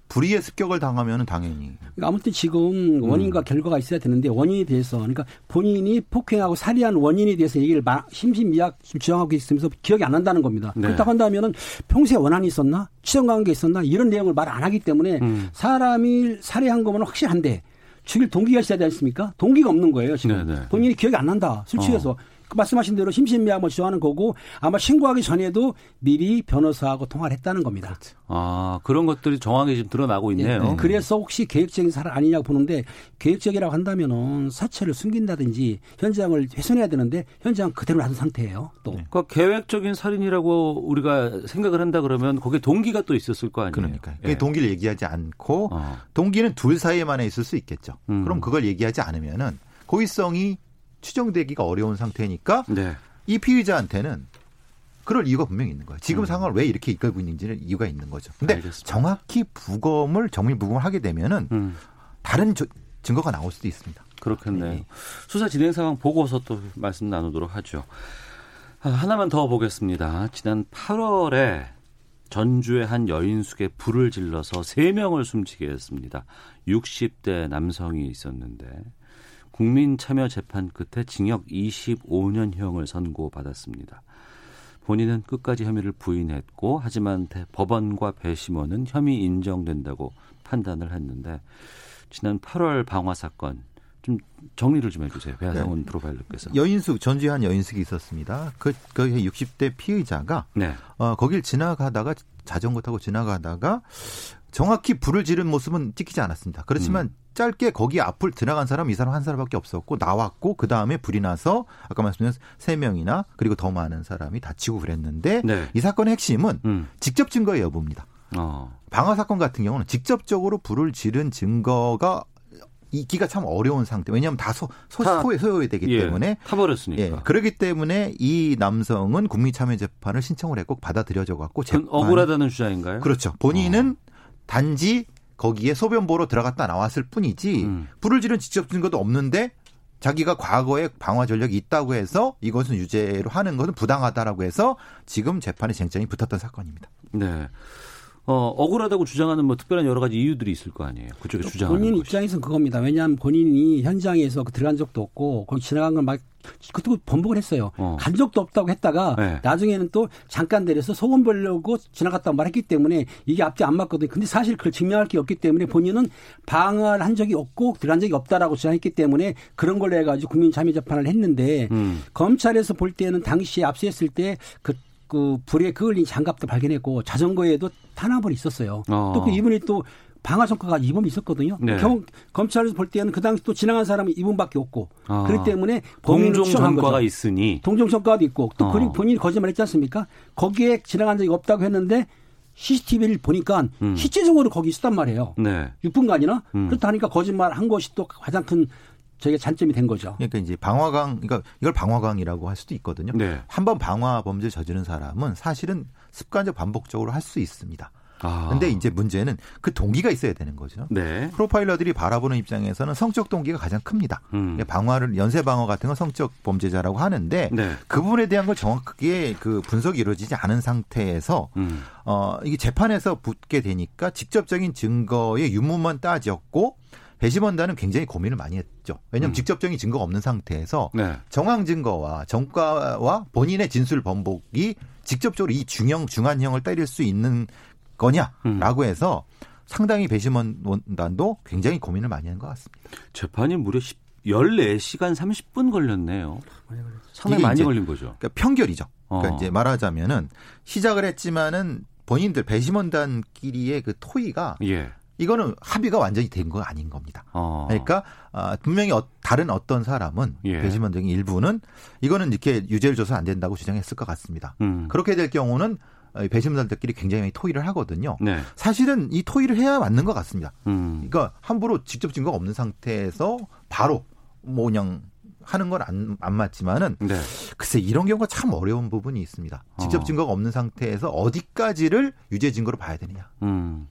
불의의 습격을 당하면은 당연히. 아무튼 지금 원인과 음. 결과가 있어야 되는데, 원인에 대해서, 그러니까 본인이 폭행하고 살해한 원인에 대해서 얘기를 막 심심미약 주장하고 있으면서 기억이 안 난다는 겁니다. 네. 그렇다고 한다면은 평소에 원한이 있었나? 치정관계 있었나? 이런 내용을 말 안 하기 때문에 음. 사람이 살해한 거면 확실한데, 죽일 동기가 있어야 되지 않습니까? 동기가 없는 거예요, 지금. 네네. 본인이 기억이 안 난다. 술 취해서. 어. 그 말씀하신 대로 심신미약을 주장하는 거고, 아마 신고하기 전에도 미리 변호사하고 통화를 했다는 겁니다. 그렇죠. 아, 그런 것들이 정황이 지금 드러나고 있네요. 네, 네. 그래서 혹시 계획적인 사람 아니냐고 보는데, 계획적이라고 한다면은 사체를 숨긴다든지 현장을 훼손해야 되는데 현장 그대로 놔둔 상태예요. 또. 네. 그러니까 계획적인 살인이라고 우리가 생각을 한다 그러면 거기에 동기가 또 있었을 거 아니에요. 그러니까요. 네. 동기를 얘기하지 않고 어. 동기는 둘 사이에만에 있을 수 있겠죠. 음. 그럼 그걸 얘기하지 않으면은 고의성이 추정되기가 어려운 상태니까 네. 이 피의자한테는 그럴 이유가 분명히 있는 거예요. 지금 음. 상황을 왜 이렇게 이끌고 있는지는 이유가 있는 거죠. 근데 알겠습니다. 정확히 부검을, 정밀 부검을 하게 되면은 음. 다른 조, 증거가 나올 수도 있습니다. 그렇겠네요. 네. 수사 진행 상황 보고서 또 말씀 나누도록 하죠. 하나만 더 보겠습니다. 지난 팔월에 전주의 한 여인숙에 불을 질러서 세 명을 숨지게 했습니다. 육십 대 남성이 있었는데 국민참여재판 끝에 징역 이십오 년형을 선고받았습니다. 본인은 끝까지 혐의를 부인했고, 하지만 법원과 배심원은 혐의 인정된다고 판단을 했는데, 지난 팔월 방화 사건, 좀 정리를 좀 해주세요. 배상훈 네. 프로파일러께서. 여인숙, 전주에 한 여인숙이 있었습니다. 그, 그 육십 대 피의자가 네. 어, 거길 지나가다가, 자전거 타고 지나가다가 정확히 불을 지른 모습은 찍히지 않았습니다. 그렇지만 음. 짧게 거기 앞을 지나간 사람 이 사람 한 사람밖에 없었고 나왔고 그 다음에 불이 나서 아까 말씀드린 세 명이나 그리고 더 많은 사람이 다치고 그랬는데 네. 이 사건의 핵심은 음. 직접 증거의 여부입니다. 어. 방화 사건 같은 경우는 직접적으로 불을 지른 증거가 있기가 참 어려운 상태. 왜냐하면 다 소, 소, 다, 소요해야 되기 예, 때문에. 타버렸으니까. 예, 그렇기 때문에 이 남성은 국민참여재판을 신청을 했고 받아들여져갖고. 재판. 억울하다는 주장인가요? 그렇죠. 본인은 어. 단지 거기에 소변보러 들어갔다 나왔을 뿐이지 음. 불을 지른 직접 증거도 없는데 자기가 과거에 방화 전력이 있다고 해서 이것은 유죄로 하는 것은 부당하다라고 해서 지금 재판에 쟁점이 붙었던 사건입니다. 네. 어, 억울하다고 주장하는 뭐 특별한 여러 가지 이유들이 있을 거 아니에요. 그쪽에 주장하는 본인 입장에서는 그겁니다. 왜냐하면 본인이 현장에서 들어간 적도 없고 거기 지나간 걸 막 그것도 번복을 했어요. 어. 간 적도 없다고 했다가 네. 나중에는 또 잠깐 내려서 소원 벌려고 지나갔다고 말했기 때문에 이게 앞뒤 안 맞거든요. 근데 사실 그걸 증명할 게 없기 때문에 본인은 방어를 한 적이 없고 들어간 적이 없다라고 주장했기 때문에 그런 걸로 해가지고 국민참여재판을 했는데 음. 검찰에서 볼 때는 당시에 압수했을 때 그 그 불에 그을린 장갑도 발견했고 자전거에도 탄화물이 있었어요. 어. 또 그 이분이 또 방화 성과가 이범이 있었거든요. 네. 경, 검찰에서 볼 때는 그 당시 또 지나간 사람은 이분밖에 없고 아. 그렇기 때문에 동종 전과가 있으니 동종 전과도 있고 또 어. 본인이 거짓말했지 않습니까? 거기에 지나간 적이 없다고 했는데 씨씨티비를 보니까 음. 실제적으로 거기 있었단 말이에요. 네. 육 분간이나 음. 그렇다 하니까 거짓말한 것이 또 가장 큰 저게 잔점이 된 거죠. 그러니까 이제 방화강, 그러니까 이걸 방화강이라고 할 수도 있거든요. 네. 한번 방화 범죄 저지른 사람은 사실은 습관적 반복적으로 할 수 있습니다. 그런데 아. 이제 문제는 그 동기가 있어야 되는 거죠. 네. 프로파일러들이 바라보는 입장에서는 성적 동기가 가장 큽니다. 음. 방화를 연쇄 방화 같은 건 성적 범죄자라고 하는데 네. 그 부분에 대한 걸 정확하게 그 분석이 이루어지지 않은 상태에서 음. 어, 이게 재판에서 붙게 되니까 직접적인 증거의 유무만 따졌고. 배심원단은 굉장히 고민을 많이 했죠. 왜냐하면 음. 직접적인 증거가 없는 상태에서 네. 정황 증거와 전과와 본인의 진술 번복이 직접적으로 이 중형, 중한형을 때릴 수 있는 거냐라고 음. 해서 상당히 배심원단도 굉장히 고민을 많이 한 것 같습니다. 재판이 무려 열네 시간 삼십 분 걸렸네요. 상당히 많이 걸린 거죠. 그러니까 평결이죠. 어. 그러니까 이제 말하자면은 시작을 했지만은 본인들 배심원단끼리의 그 토의가 예. 이거는 합의가 완전히 된 거 아닌 겁니다. 어. 그러니까 분명히 다른 어떤 사람은 예. 배심원 등 일부는 이거는 이렇게 유죄를 줘서 안 된다고 주장했을 것 같습니다. 음. 그렇게 될 경우는 배심원들끼리 굉장히 토의를 하거든요. 네. 사실은 이 토의를 해야 맞는 것 같습니다. 음. 그러니까 함부로 직접 증거가 없는 상태에서 바로 뭐 그냥 하는 건 안 안 맞지만은 네. 글쎄 이런 경우가 참 어려운 부분이 있습니다. 직접 증거가 없는 상태에서 어디까지를 유죄 증거로 봐야 되느냐. 음.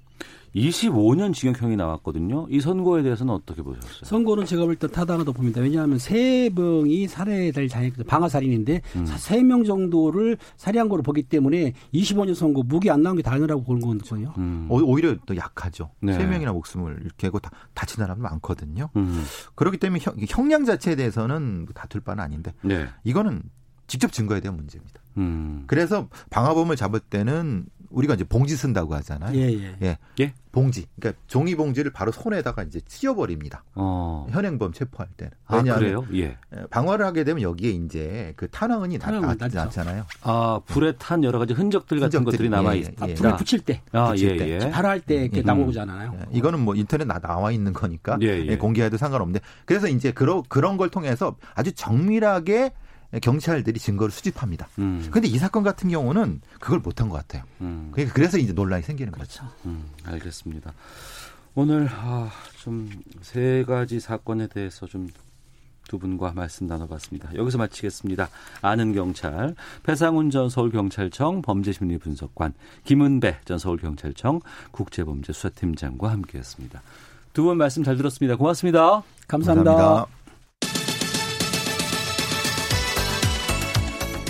이십오 년 징역형이 나왔거든요. 이 선고에 대해서는 어떻게 보셨어요? 선고는 제가 볼 때 타당하다고 봅니다. 왜냐하면 세 명이 살해될 잔액, 방아살인인데 음. 세 명 정도를 살해한 거로 보기 때문에 이십오 년 선고, 무기 안 나온 게 당연하고 보는 거거든요. 음. 오히려 또 약하죠. 네. 세 명이나 목숨을 이렇게 하고 다, 다친 사람도 많거든요. 음. 그렇기 때문에 형, 형량 자체에 대해서는 다툴 바는 아닌데 네. 이거는 직접 증거에 대한 문제입니다. 음. 그래서 방화범을 잡을 때는 우리가 이제 봉지 쓴다고 하잖아요. 예, 예. 예. 예? 봉지. 그러니까 종이 봉지를 바로 손에다가 이제 씌워버립니다. 어. 현행범 체포할 때는. 왜냐하면 아, 그래요? 예. 방화를 하게 되면 여기에 이제 그 탄화흔이 났잖아요. 아, 불에 탄 여러 가지 흔적들 같은 흔적들이, 것들이 남아있다. 예, 예. 아, 불을 붙일 때. 아, 붙일 예, 때. 예. 발화할 때 이렇게 음. 남아오잖아요. 예. 이거는 뭐 인터넷 나와 있는 거니까 예, 예. 예, 공개해도 상관없는데. 그래서 이제 그러, 그런 걸 통해서 아주 정밀하게 경찰들이 증거를 수집합니다. 그런데 음. 이 사건 같은 경우는 그걸 못한 것 같아요. 음. 그러니까 그래서 이제 논란이 생기는 거죠. 그렇죠. 음, 알겠습니다. 오늘 아, 좀 세 가지 사건에 대해서 좀 두 분과 말씀 나눠봤습니다. 여기서 마치겠습니다. 아는 경찰 배상훈 전 서울경찰청 범죄심리분석관, 김은배 전 서울경찰청 국제범죄수사팀장과 함께했습니다. 두 분 말씀 잘 들었습니다. 고맙습니다. 감사합니다. 감사합니다.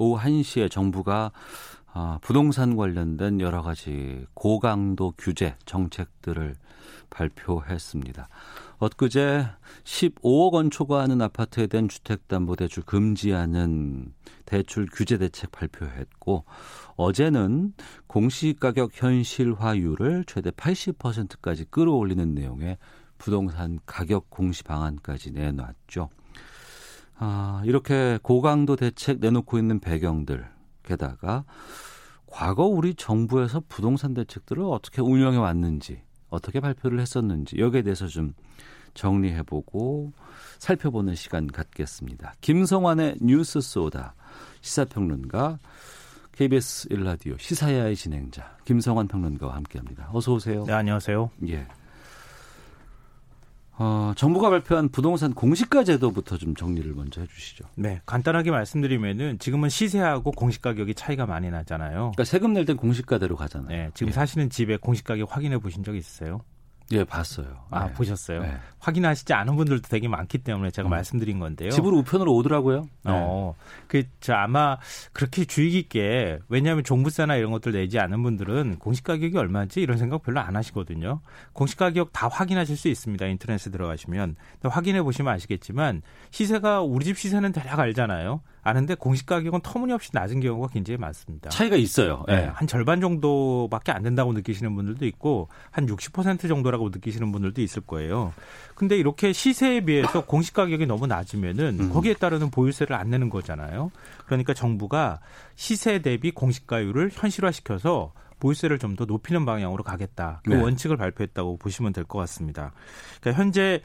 오후 한 시에 정부가 부동산 관련된 여러 가지 고강도 규제 정책들을 발표했습니다. 엊그제 십오억 원 초과하는 아파트에 대한 주택담보대출 금지하는 대출 규제 대책 발표했고, 어제는 공시가격 현실화율을 최대 팔십 퍼센트까지 끌어올리는 내용의 부동산 가격 공시 방안까지 내놨죠. 아, 이렇게 고강도 대책 내놓고 있는 배경들, 게다가 과거 우리 정부에서 부동산 대책들을 어떻게 운영해 왔는지, 어떻게 발표를 했었는지 여기에 대해서 좀 정리해보고 살펴보는 시간 갖겠습니다. 김성환의 뉴스 소다, 시사평론가, 케이비에스 일라디오 시사야의 진행자 김성환 평론가와 함께합니다. 어서 오세요. 네, 안녕하세요. 예. 어, 정부가 발표한 부동산 공시가 제도부터 좀 정리를 먼저 해주시죠. 네, 간단하게 말씀드리면은 지금은 시세하고 공시가격이 차이가 많이 나잖아요. 그러니까 세금 낼 땐 공시가대로 가잖아요. 네, 지금 예. 사시는 집에 공시가격 확인해 보신 적 있으세요? 예, 봤어요. 아, 네. 보셨어요? 네. 확인하시지 않은 분들도 되게 많기 때문에 제가 음. 말씀드린 건데요. 집으로 우편으로 오더라고요. 네. 어, 그, 저 아마 그렇게 주의 깊게, 왜냐하면 종부세나 이런 것들 내지 않은 분들은 공시가격이 얼마인지 이런 생각 별로 안 하시거든요. 공시가격 다 확인하실 수 있습니다. 인터넷에 들어가시면. 확인해 보시면 아시겠지만, 시세가, 우리 집 시세는 대략 알잖아요. 아는데 공시가격은 터무니없이 낮은 경우가 굉장히 많습니다. 차이가 있어요. 네. 네. 한 절반 정도밖에 안 된다고 느끼시는 분들도 있고, 한 육십 퍼센트 정도라고 느끼시는 분들도 있을 거예요. 근데 이렇게 시세에 비해서 공시가격이 너무 낮으면은 음. 거기에 따르는 보유세를 안 내는 거잖아요. 그러니까 정부가 시세 대비 공시가율을 현실화시켜서 보유세를 좀 더 높이는 방향으로 가겠다. 그 네. 원칙을 발표했다고 보시면 될 것 같습니다. 그러니까 현재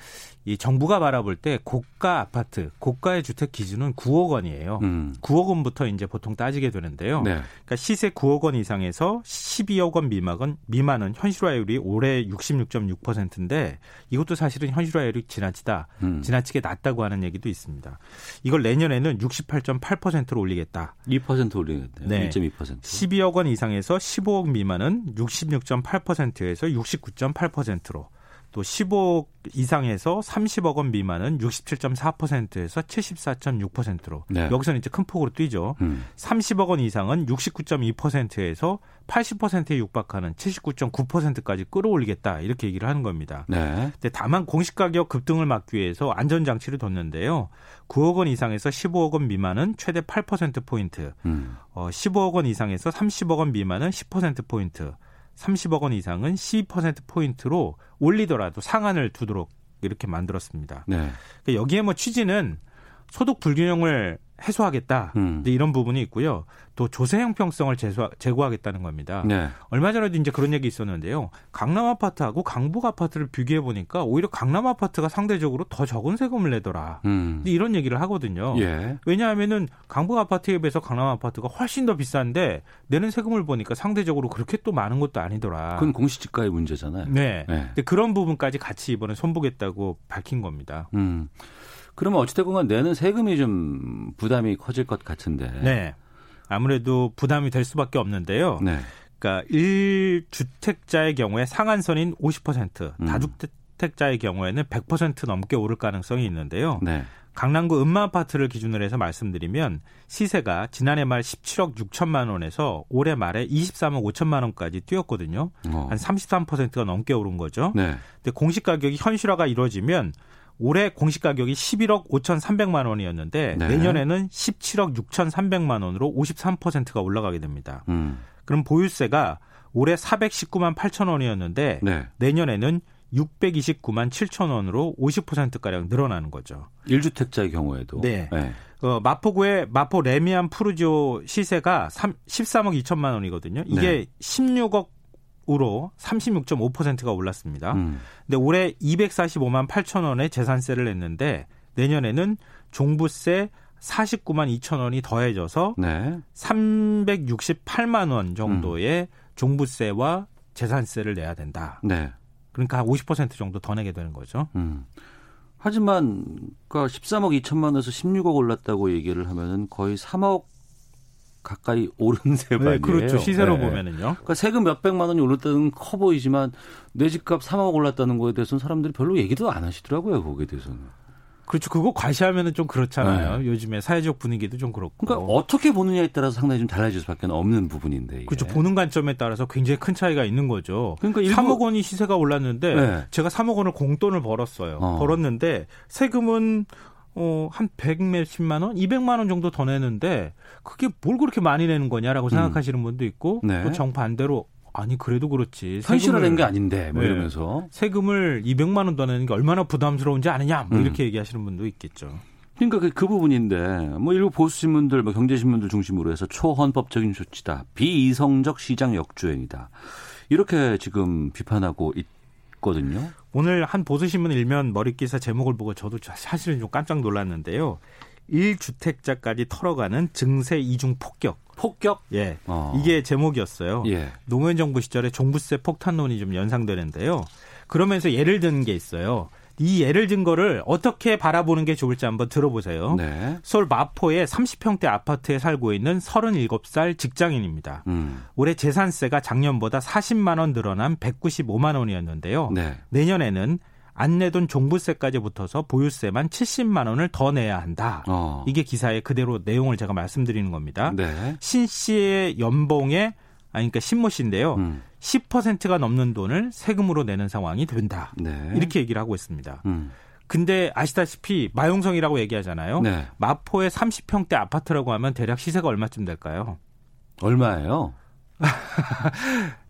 이 정부가 바라볼 때 고가 아파트, 고가의 주택 기준은 구억 원이에요. 음. 구억 원부터 이제 보통 따지게 되는데요. 네. 그러니까 시세 구억 원 이상에서 십이억 원 미만은, 미만은 현실화율이 올해 육십육 점 육 퍼센트인데 이것도 사실은 현실화율이 지나치다, 음. 지나치게 낮다고 하는 얘기도 있습니다. 이걸 내년에는 육십팔 점 팔 퍼센트로 올리겠다. 이 퍼센트 올리겠네요. 네. 일 점 이 퍼센트. 십이억 원 이상에서 십오억 미만은 육십육 점 팔 퍼센트에서 육십구 점 팔 퍼센트로, 또 십오억 이상에서 삼십억 원 미만은 육십칠 점 사 퍼센트에서 칠십사 점 육 퍼센트로. 네. 여기서는 이제 큰 폭으로 뛰죠. 음. 삼십억 원 이상은 육십구 점 이 퍼센트에서 팔십 퍼센트에 육박하는 칠십구 점 구 퍼센트까지 끌어올리겠다. 이렇게 얘기를 하는 겁니다. 네. 근데 다만 공시가격 급등을 막기 위해서 안전장치를 뒀는데요. 구억 원 이상에서 십오억 원 미만은 최대 팔 퍼센트 포인트, 음. 어, 십오억 원 이상에서 삼십억 원 미만은 십 퍼센트 포인트, 삼십억 원 이상은 십 퍼센트 포인트로 올리더라도 상한을 두도록 이렇게 만들었습니다. 네. 그러니까 여기에 뭐 취지는 소득 불균형을 해소하겠다. 음. 이런 부분이 있고요. 또 조세 형평성을 제소하, 제고하겠다는 겁니다. 네. 얼마 전에도 이제 그런 얘기 있었는데요. 강남 아파트하고 강북 아파트를 비교해 보니까 오히려 강남 아파트가 상대적으로 더 적은 세금을 내더라. 음. 이런 얘기를 하거든요. 예. 왜냐하면은 강북 아파트에 비해서 강남 아파트가 훨씬 더 비싼데 내는 세금을 보니까 상대적으로 그렇게 또 많은 것도 아니더라. 그건 공시지가의 문제잖아요. 네. 네. 근데 그런 부분까지 같이 이번에 손보겠다고 밝힌 겁니다. 음. 그러면 어찌됐건 내는 세금이 좀 부담이 커질 것 같은데. 네. 아무래도 부담이 될 수밖에 없는데요. 네. 그러니까 일 주택자의 경우에 상한선인 오십 퍼센트, 음. 다주택자의 경우에는 백 퍼센트 넘게 오를 가능성이 있는데요. 네. 강남구 음마아파트를 기준으로 해서 말씀드리면 시세가 지난해 말 십칠억 육천만 원에서 올해 말에 이십삼억 오천만 원까지 뛰었거든요. 어. 한 삼십삼 퍼센트가 넘게 오른 거죠. 네. 근데 공시가격이 현실화가 이루어지면 올해 공시가격이 십일억 오천삼백만 원이었는데 네. 내년에는 십칠억 육천삼백만 원으로 오십삼 퍼센트가 올라가게 됩니다. 음. 그럼 보유세가 올해 사백십구만 팔천 원이었는데 네. 내년에는 육백이십구만 칠천 원으로 오십 퍼센트가량 늘어나는 거죠. 일 주택자의 경우에도. 네. 네. 어, 마포구의 마포 레미안 푸르지오 시세가 십삼억 이천만 원이거든요. 이게 네. 십육억으로 삼십육 점 오 퍼센트가 올랐습니다. 음. 근데 올해 이백사십오만 팔천 원의 재산세를 냈는데 내년에는 종부세 사십구만 이천 원이 더해져서 네. 삼백육십팔만 원 정도의 음. 종부세와 재산세를 내야 된다. 네. 그러니까 한 오십 퍼센트 정도 더 내게 되는 거죠. 음. 하지만 그러니까 십삼억 이천만 원에서 십육억 올랐다고 얘기를 하면은 거의 삼억 가까이 오른 세반이에요. 네, 그렇죠. 시세로 네. 보면은요. 그러니까 세금 몇 백만 원이 올랐다는 건 커 보이지만 내 집값 삼억 올랐다는 거에 대해서는 사람들이 별로 얘기도 안 하시더라고요. 거기에 대해서는. 그렇죠. 그거 과시하면은 좀 그렇잖아요. 네. 요즘에 사회적 분위기도 좀 그렇고. 그러니까 어떻게 보느냐에 따라서 상당히 좀 달라질 수밖에 없는 부분인데. 이게. 그렇죠. 보는 관점에 따라서 굉장히 큰 차이가 있는 거죠. 그러니까 일부... 삼억 원이 시세가 올랐는데 네. 제가 삼억 원을 공돈을 벌었어요. 어. 벌었는데 세금은 어, 한 백몇십만 원, 이백만 원 정도 더 내는데 그게 뭘 그렇게 많이 내는 거냐라고 생각하시는 음. 분도 있고 네. 또 정반대로. 아니 그래도 그렇지. 현실화된 게 아닌데 뭐 네. 이러면서. 세금을 이백만 원 더 내는 게 얼마나 부담스러운지 아느냐 뭐 음. 이렇게 얘기하시는 분도 있겠죠. 그러니까 그, 그 부분인데 뭐 일부 보수신문들 뭐 경제신문들 중심으로 해서 초헌법적인 조치다. 비이성적 시장 역주행이다. 이렇게 지금 비판하고 있거든요. 오늘 한 보수신문 일면 머릿기사 제목을 보고 저도 사실은 좀 깜짝 놀랐는데요. 일 주택자까지 털어가는 증세 이중 폭격. 폭격? 예. 어. 이게 제목이었어요. 예. 노무현 정부 시절에 종부세 폭탄론이 좀 연상되는데요. 그러면서 예를 든 게 있어요. 이 예를 든 거를 어떻게 바라보는 게 좋을지 한번 들어보세요. 네. 서울 마포의 삼십 평대 아파트에 살고 있는 서른일곱 살 직장인입니다. 음. 올해 재산세가 작년보다 사십만 원 늘어난 백구십오만 원이었는데요. 네. 내년에는 안 내던 종부세까지 붙어서 보유세만 칠십만 원을 더 내야 한다. 어. 이게 기사의 그대로 내용을 제가 말씀드리는 겁니다. 네. 신 씨의 연봉에, 아니 그러니까 신모 씨인데요. 음. 십 퍼센트가 넘는 돈을 세금으로 내는 상황이 된다. 네. 이렇게 얘기를 하고 있습니다. 음. 근데 아시다시피 마용성이라고 얘기하잖아요. 네. 마포의 삼십 평대 아파트라고 하면 대략 시세가 얼마쯤 될까요? 얼마예요?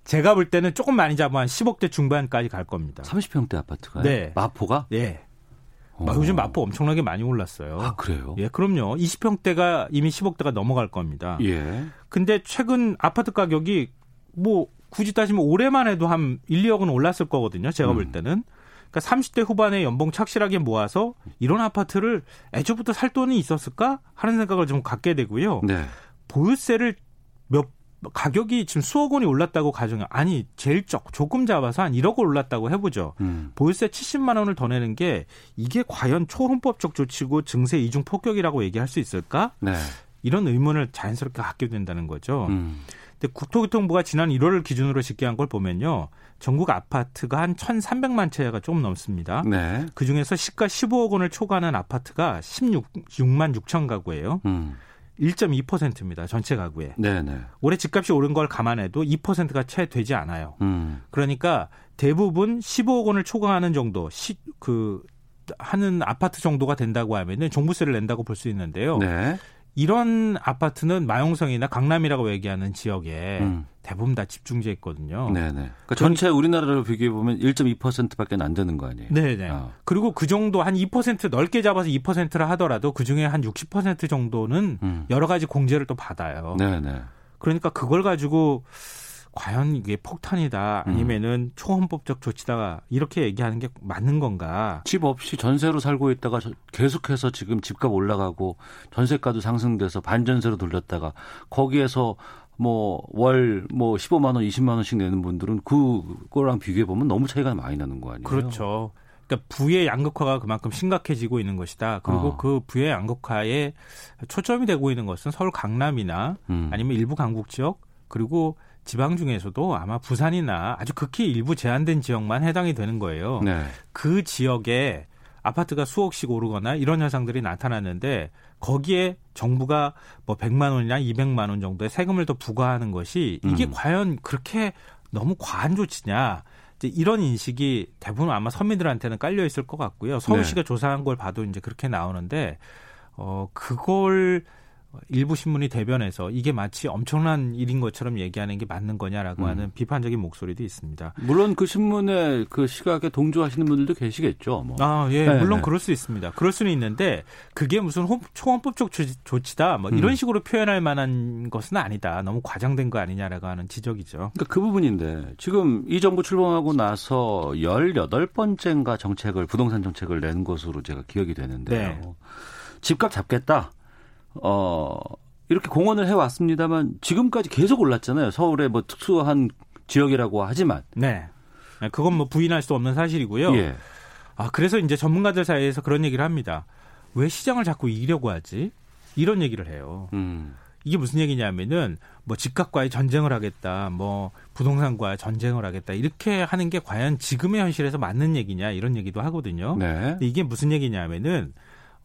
제가 볼 때는 조금 많이 잡으면 한 십억대 중반까지 갈 겁니다. 삼십 평대 아파트가요? 네. 마포가? 네. 어. 요즘 마포 엄청나게 많이 올랐어요. 아, 그래요? 예, 그럼요. 이십 평대가 이미 십억대가 넘어갈 겁니다. 예. 근데 최근 아파트 가격이 뭐 굳이 따지면 올해만 해도 한 일, 이억은 올랐을 거거든요. 제가 음. 볼 때는. 그러니까 삼십 대 후반에 연봉 착실하게 모아서 이런 아파트를 애초부터 살 돈이 있었을까 하는 생각을 좀 갖게 되고요. 네. 보유세를 몇 가격이 지금 수억 원이 올랐다고 가정해. 아니, 제일 적, 조금 잡아서 한 일억 원 올랐다고 해보죠. 음. 보유세 칠십만 원을 더 내는 게 이게 과연 초헌법적 조치고 증세 이중 폭격이라고 얘기할 수 있을까? 네. 이런 의문을 자연스럽게 갖게 된다는 거죠. 음. 근데 국토교통부가 지난 일월을 기준으로 집계한 걸 보면요. 전국 아파트가 한 천삼백만 채가 조금 넘습니다. 네. 그중에서 시가 십오억 원을 초과하는 아파트가 십육만 육천 가구예요. 음. 일 점 이 퍼센트입니다. 전체 가구에. 네네. 올해 집값이 오른 걸 감안해도 이 퍼센트가 채 되지 않아요. 음. 그러니까 대부분 십오억 원을 초과하는 정도, 시, 그 하는 아파트 정도가 된다고 하면은 종부세를 낸다고 볼 수 있는데요. 네. 이런 아파트는 마용성이나 강남이라고 얘기하는 지역에 음. 대부분 다 집중지였거든요. 네네. 그러니까 전체 그러니까, 우리나라로 비교해 보면 일 점 이 퍼센트밖에 안 되는 거 아니에요? 네네. 어. 그리고 그 정도 한 이 퍼센트 넓게 잡아서 이 퍼센트를 하더라도 그 중에 한 육십 퍼센트 정도는 음. 여러 가지 공제를 또 받아요. 네네. 그러니까 그걸 가지고 과연 이게 폭탄이다 아니면은 음. 초헌법적 조치다 이렇게 얘기하는 게 맞는 건가? 집 없이 전세로 살고 있다가 계속해서 지금 집값 올라가고 전세가도 상승돼서 반전세로 돌렸다가 거기에서 뭐 월 뭐 십오만 원, 이십만 원씩 내는 분들은 그거랑 비교해 보면 너무 차이가 많이 나는 거 아니에요? 그렇죠. 그러니까 부의 양극화가 그만큼 심각해지고 있는 것이다. 그리고 어. 그 부의 양극화에 초점이 되고 있는 것은 서울 강남이나 음. 아니면 일부 강북 지역 그리고 지방 중에서도 아마 부산이나 아주 극히 일부 제한된 지역만 해당이 되는 거예요. 네. 그 지역에 아파트가 수억씩 오르거나 이런 현상들이 나타났는데 거기에 정부가 뭐 백만 원이나 이백만 원 정도의 세금을 더 부과하는 것이 이게 음. 과연 그렇게 너무 과한 조치냐. 이제 이런 인식이 대부분 아마 서민들한테는 깔려 있을 것 같고요. 서울시가 네. 조사한 걸 봐도 이제 그렇게 나오는데 어 그걸 일부 신문이 대변해서 이게 마치 엄청난 일인 것처럼 얘기하는 게 맞는 거냐라고 음. 하는 비판적인 목소리도 있습니다. 물론 그 신문에 그 시각에 동조하시는 분들도 계시겠죠. 뭐. 아, 예, 네, 물론 네. 그럴 수 있습니다. 그럴 수는 있는데 그게 무슨 초헌법적 조치다 뭐 이런 음. 식으로 표현할 만한 것은 아니다. 너무 과장된 거 아니냐라고 하는 지적이죠. 그러니까 그 부분인데 지금 이 정부 출범하고 나서 열여덟 번째인가 정책을 부동산 정책을 낸 것으로 제가 기억이 되는데요. 네. 집값 잡겠다. 어, 이렇게 공언을 해왔습니다만 지금까지 계속 올랐잖아요. 서울의 뭐 특수한 지역이라고 하지만. 네. 그건 뭐 부인할 수 없는 사실이고요. 예. 아, 그래서 이제 전문가들 사이에서 그런 얘기를 합니다. 왜 시장을 자꾸 이기려고 하지? 이런 얘기를 해요. 음. 이게 무슨 얘기냐면은 뭐 집값과의 전쟁을 하겠다, 뭐 부동산과의 전쟁을 하겠다 이렇게 하는 게 과연 지금의 현실에서 맞는 얘기냐 이런 얘기도 하거든요. 네. 근데 이게 무슨 얘기냐면은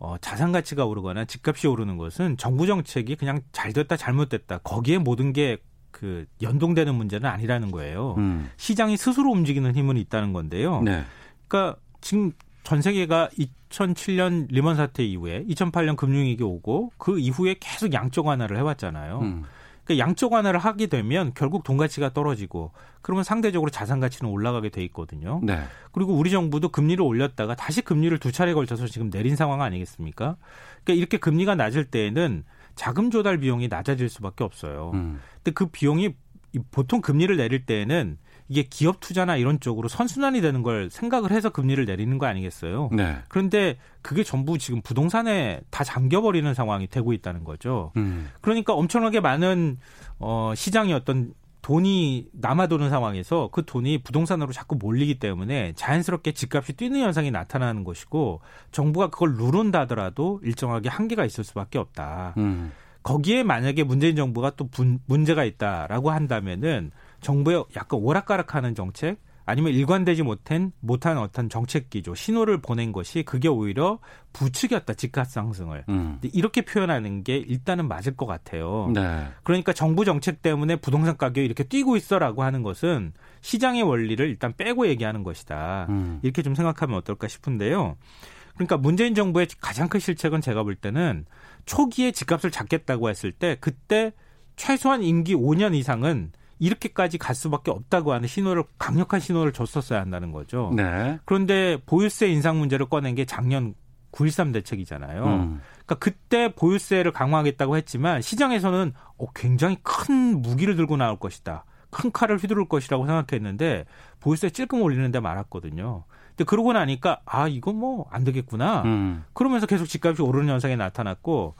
어, 자산 가치가 오르거나 집값이 오르는 것은 정부 정책이 그냥 잘 됐다 잘못됐다 거기에 모든 게 그 연동되는 문제는 아니라는 거예요. 음. 시장이 스스로 움직이는 힘은 있다는 건데요. 네. 그러니까 지금 전 세계가 이천칠 년 리먼 사태 이후에 이천팔 년 금융위기 오고 그 이후에 계속 양적 완화를 해왔잖아요. 음. 그러니까 양적 완화를 하게 되면 결국 돈 가치가 떨어지고 그러면 상대적으로 자산 가치는 올라가게 돼 있거든요. 네. 그리고 우리 정부도 금리를 올렸다가 다시 금리를 두 차례 걸쳐서 지금 내린 상황 아니겠습니까? 그러니까 이렇게 금리가 낮을 때에는 자금 조달 비용이 낮아질 수밖에 없어요. 음. 근데 그 비용이 보통 금리를 내릴 때에는 이게 기업 투자나 이런 쪽으로 선순환이 되는 걸 생각을 해서 금리를 내리는 거 아니겠어요? 네. 그런데 그게 전부 지금 부동산에 다 잠겨버리는 상황이 되고 있다는 거죠. 음. 그러니까 엄청나게 많은 어, 시장의 어떤 돈이 남아도는 상황에서 그 돈이 부동산으로 자꾸 몰리기 때문에 자연스럽게 집값이 뛰는 현상이 나타나는 것이고 정부가 그걸 누른다 하더라도 일정하게 한계가 있을 수밖에 없다. 음. 거기에 만약에 문재인 정부가 또 분, 문제가 있다라고 한다면은 정부의 약간 오락가락하는 정책 아니면 일관되지 못한 못한 어떤 정책 기조 신호를 보낸 것이 그게 오히려 부추겼다 집값 상승을 음. 이렇게 표현하는 게 일단은 맞을 것 같아요. 네. 그러니까 정부 정책 때문에 부동산 가격이 이렇게 뛰고 있어라고 하는 것은 시장의 원리를 일단 빼고 얘기하는 것이다. 음. 이렇게 좀 생각하면 어떨까 싶은데요. 그러니까 문재인 정부의 가장 큰 실책은 제가 볼 때는 초기에 집값을 잡겠다고 했을 때 그때 최소한 임기 오 년 이상은 이렇게까지 갈 수밖에 없다고 하는 신호를 강력한 신호를 줬었어야 한다는 거죠. 네. 그런데 보유세 인상 문제를 꺼낸 게 작년 구일삼 대책이잖아요. 음. 그러니까 그때 보유세를 강화하겠다고 했지만 시장에서는 굉장히 큰 무기를 들고 나올 것이다. 큰 칼을 휘두를 것이라고 생각했는데 보유세 찔끔 올리는 데 말았거든요. 근데 그러고 나니까 아 이거 뭐 안 되겠구나. 음. 그러면서 계속 집값이 오르는 현상이 나타났고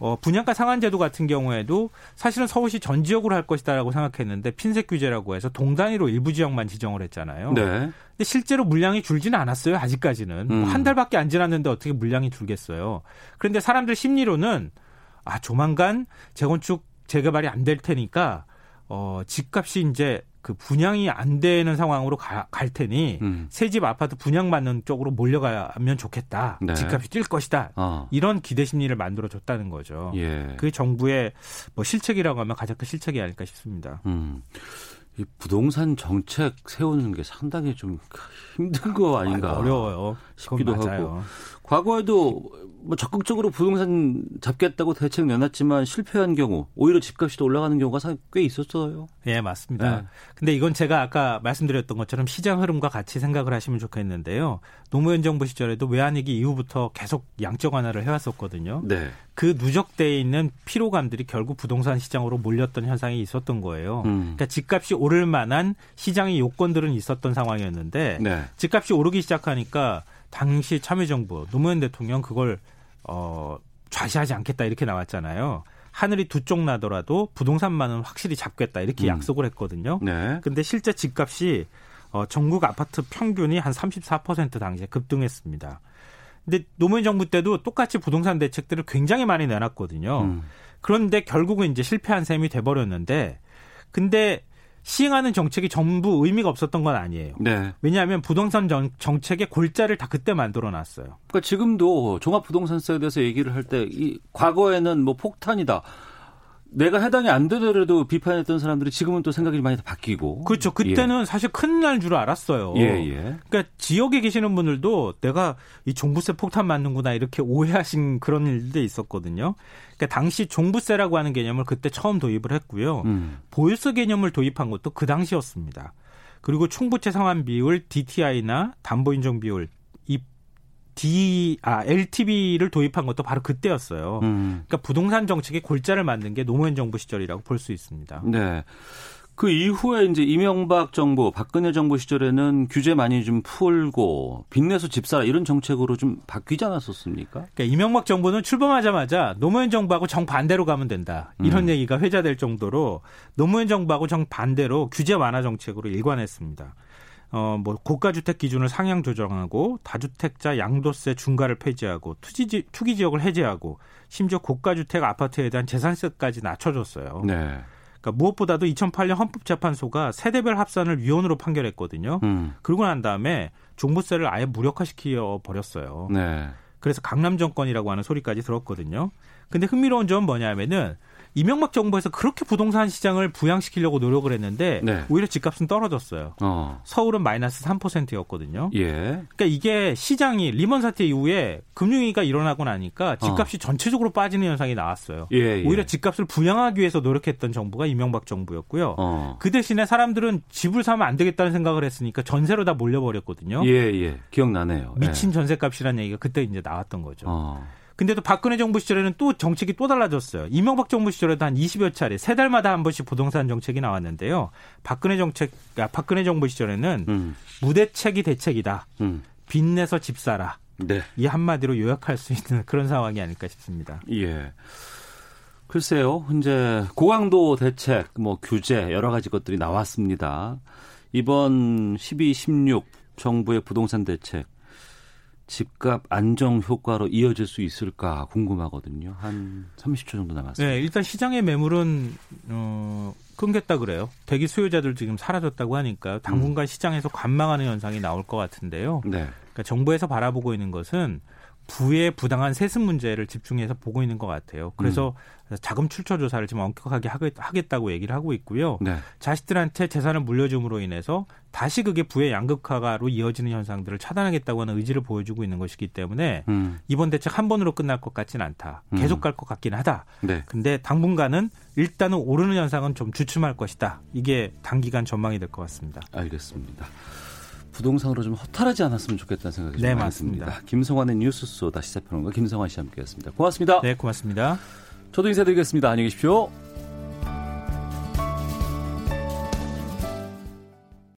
어, 분양가 상한제도 같은 경우에도 사실은 서울시 전 지역으로 할 것이다라고 생각했는데 핀셋 규제라고 해서 동단위로 일부 지역만 지정을 했잖아요. 네. 근데 실제로 물량이 줄지는 않았어요. 아직까지는. 음. 뭐 한 달밖에 안 지났는데 어떻게 물량이 줄겠어요. 그런데 사람들 심리로는 아, 조만간 재건축 재개발이 안 될 테니까 어, 집값이 이제 그 분양이 안 되는 상황으로 가, 갈 테니 음. 새집 아파트 분양받는 쪽으로 몰려가면 좋겠다. 네. 집값이 뛸 것이다. 어. 이런 기대 심리를 만들어줬다는 거죠. 예. 그게 정부의 뭐 실책이라고 하면 가장 큰 실책이 아닐까 싶습니다. 음. 이 부동산 정책 세우는 게 상당히 좀 힘든 거 아닌가. 아, 어려워요. 싶기도 하고. 과거에도 뭐 적극적으로 부동산 잡겠다고 대책 내놨지만 실패한 경우 오히려 집값이 더 올라가는 경우가 꽤 있었어요. 예, 맞습니다. 네. 근데 이건 제가 아까 말씀드렸던 것처럼 시장 흐름과 같이 생각을 하시면 좋겠는데요. 노무현 정부 시절에도 외환위기 이후부터 계속 양적 완화를 해왔었거든요. 네. 그 누적되어 있는 피로감들이 결국 부동산 시장으로 몰렸던 현상이 있었던 거예요. 음. 그러니까 집값이 오를 만한 시장의 요건들은 있었던 상황이었는데 네. 집값이 오르기 시작하니까 당시 참여정부 노무현 대통령 그걸 어, 좌시하지 않겠다 이렇게 나왔잖아요. 하늘이 두 쪽 나더라도 부동산만은 확실히 잡겠다 이렇게 음. 약속을 했거든요. 그런데 네. 실제 집값이 어, 전국 아파트 평균이 한 삼십사 퍼센트 당시에 급등했습니다. 근데 노무현 정부 때도 똑같이 부동산 대책들을 굉장히 많이 내놨거든요. 음. 그런데 결국은 이제 실패한 셈이 돼버렸는데 근데 시행하는 정책이 전부 의미가 없었던 건 아니에요. 네. 왜냐하면 부동산 정, 정책의 골자를 다 그때 만들어놨어요. 그러니까 지금도 종합부동산세에 대해서 얘기를 할 때 이 과거에는 뭐 폭탄이다. 내가 해당이 안 되더라도 비판했던 사람들이 지금은 또 생각이 많이 다 바뀌고. 그렇죠. 그때는 예. 사실 큰일 날 줄 알았어요. 예, 예. 그러니까 지역에 계시는 분들도 내가 이 종부세 폭탄 맞는구나 이렇게 오해하신 그런 일도 있었거든요. 그러니까 당시 종부세라고 하는 개념을 그때 처음 도입을 했고요. 음. 보유세 개념을 도입한 것도 그 당시였습니다. 그리고 총부채 상환 비율 디티아이나 담보인정 비율 이 D, 아, 엘티브이를 도입한 것도 바로 그때였어요. 음. 그러니까 부동산 정책의 골자를 만든 게 노무현 정부 시절이라고 볼 수 있습니다. 네. 그 이후에 이제 이명박 정부, 박근혜 정부 시절에는 규제 많이 좀 풀고 빚내서 집사라 이런 정책으로 좀 바뀌지 않았었습니까? 그러니까 이명박 정부는 출범하자마자 노무현 정부하고 정반대로 가면 된다. 이런 음. 얘기가 회자될 정도로 노무현 정부하고 정반대로 규제 완화 정책으로 일관했습니다. 어, 뭐, 고가주택 기준을 상향 조정하고, 다주택자 양도세 중과를 폐지하고, 투지, 투기 지역을 해제하고, 심지어 고가주택 아파트에 대한 재산세까지 낮춰줬어요. 네. 그러니까 무엇보다도 이천팔 년 헌법재판소가 세대별 합산을 위헌으로 판결했거든요. 음. 그러고 난 다음에 종부세를 아예 무력화시켜 버렸어요. 네. 그래서 강남정권이라고 하는 소리까지 들었거든요. 근데 흥미로운 점은 뭐냐면은, 이명박 정부에서 그렇게 부동산 시장을 부양시키려고 노력을 했는데 네. 오히려 집값은 떨어졌어요. 어. 서울은 마이너스 삼 퍼센트였거든요. 예. 그러니까 이게 시장이 리먼 사태 이후에 금융위기가 일어나고 나니까 집값이 어. 전체적으로 빠지는 현상이 나왔어요. 예, 예. 오히려 집값을 부양하기 위해서 노력했던 정부가 이명박 정부였고요. 어. 그 대신에 사람들은 집을 사면 안 되겠다는 생각을 했으니까 전세로 다 몰려버렸거든요. 예, 예. 기억나네요. 미친 예. 전세값이라는 얘기가 그때 이제 나왔던 거죠. 어. 근데 또 박근혜 정부 시절에는 또 정책이 또 달라졌어요. 이명박 정부 시절에도 한 이십여 차례, 세 달마다 한 번씩 부동산 정책이 나왔는데요. 박근혜 정책, 아, 박근혜 정부 시절에는 음. 무대책이 대책이다. 음. 빚내서 집 사라. 네. 이 한마디로 요약할 수 있는 그런 상황이 아닐까 싶습니다. 예. 글쎄요. 이제 고강도 대책, 뭐 규제 여러 가지 것들이 나왔습니다. 이번 십이, 십육 정부의 부동산 대책. 집값 안정 효과로 이어질 수 있을까 궁금하거든요. 한 삼십 초 정도 남았어요. 네, 일단 시장의 매물은 어, 끊겼다 그래요. 대기 수요자들 지금 사라졌다고 하니까 당분간 음. 시장에서 관망하는 현상이 나올 것 같은데요. 네. 그러니까 정부에서 바라보고 있는 것은 부의 부당한 세습 문제를 집중해서 보고 있는 것 같아요. 그래서 음. 자금 출처 조사를 지금 엄격하게 하겠다고 얘기를 하고 있고요. 네. 자식들한테 재산을 물려줌으로 인해서 다시 그게 부의 양극화로 이어지는 현상들을 차단하겠다고 하는 의지를 보여주고 있는 것이기 때문에 음. 이번 대책 한 번으로 끝날 것 같진 않다. 계속 갈 것 같긴 하다. 네. 근데 당분간은 일단은 오르는 현상은 좀 주춤할 것이다. 이게 단기간 전망이 될 것 같습니다. 알겠습니다. 부동산으로 좀 허탈하지 않았으면 좋겠다는 생각이 네, 많이 듭니다. 김성환의 뉴스쇼 다시 시사평론가 김성환 씨와 함께했습니다. 고맙습니다. 네, 고맙습니다. 저도 인사드리겠습니다. 안녕히 계십시오.